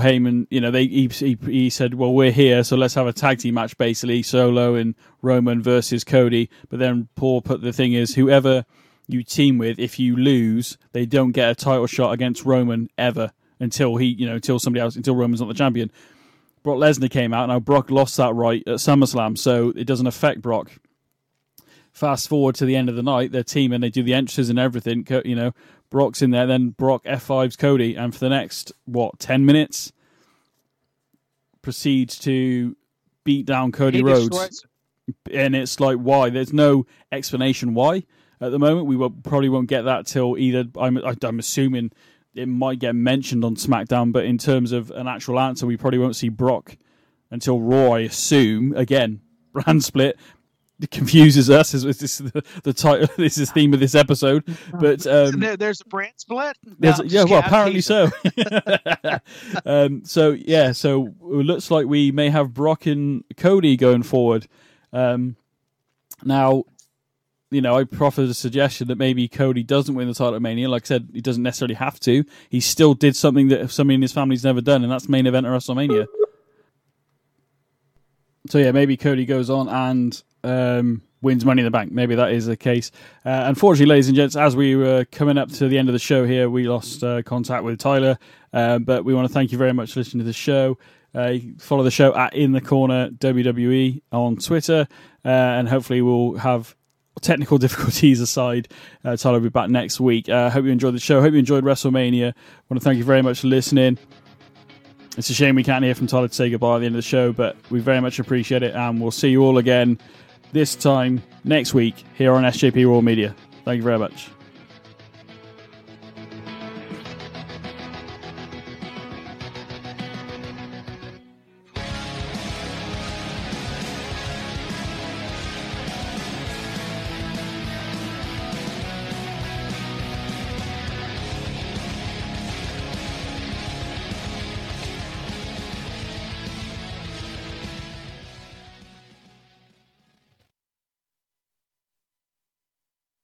Heyman, you know, he said, well, we're here, so let's have a tag team match, basically, Solo and Roman versus Cody. But then Paul put the thing is, whoever you team with, if you lose, they don't get a title shot against Roman ever until Roman's not the champion. Brock Lesnar came out, and now Brock lost that right at SummerSlam, so it doesn't affect Brock. Fast forward to the end of the night, their team, and they do the entrances and everything. You know, Brock's in there, then Brock F5's Cody, and for the next 10 minutes, proceeds to beat down Cody Rhodes. And it's like, why? There's no explanation why at the moment. We probably won't get that till either. I'm assuming it might get mentioned on SmackDown, but in terms of an actual answer, we probably won't see Brock until Raw, I assume. Again, brand split. confuses us as this is the title. This is the theme of this episode. But there's a brand split. Apparently so. So it looks like we may have Brock and Cody going forward. Now, you know, I proffered a suggestion that maybe Cody doesn't win the title at Mania. Like I said, he doesn't necessarily have to. He still did something that somebody in his family's never done, and that's main event at WrestleMania. So yeah, maybe Cody goes on and wins Money in the Bank. Maybe that is the case. Unfortunately, ladies and gents, as we were coming up to the end of the show here, we lost contact with Tyler. But we want to thank you very much for listening to the show. You can follow the show at In The Corner WWE on Twitter. And hopefully we'll have technical difficulties aside. Tyler will be back next week. Hope you enjoyed the show. Hope you enjoyed WrestleMania. Want to thank you very much for listening. It's a shame we can't hear from Tyler to say goodbye at the end of the show, but we very much appreciate it, and we'll see you all again this time next week here on SJP Raw Media. Thank you very much.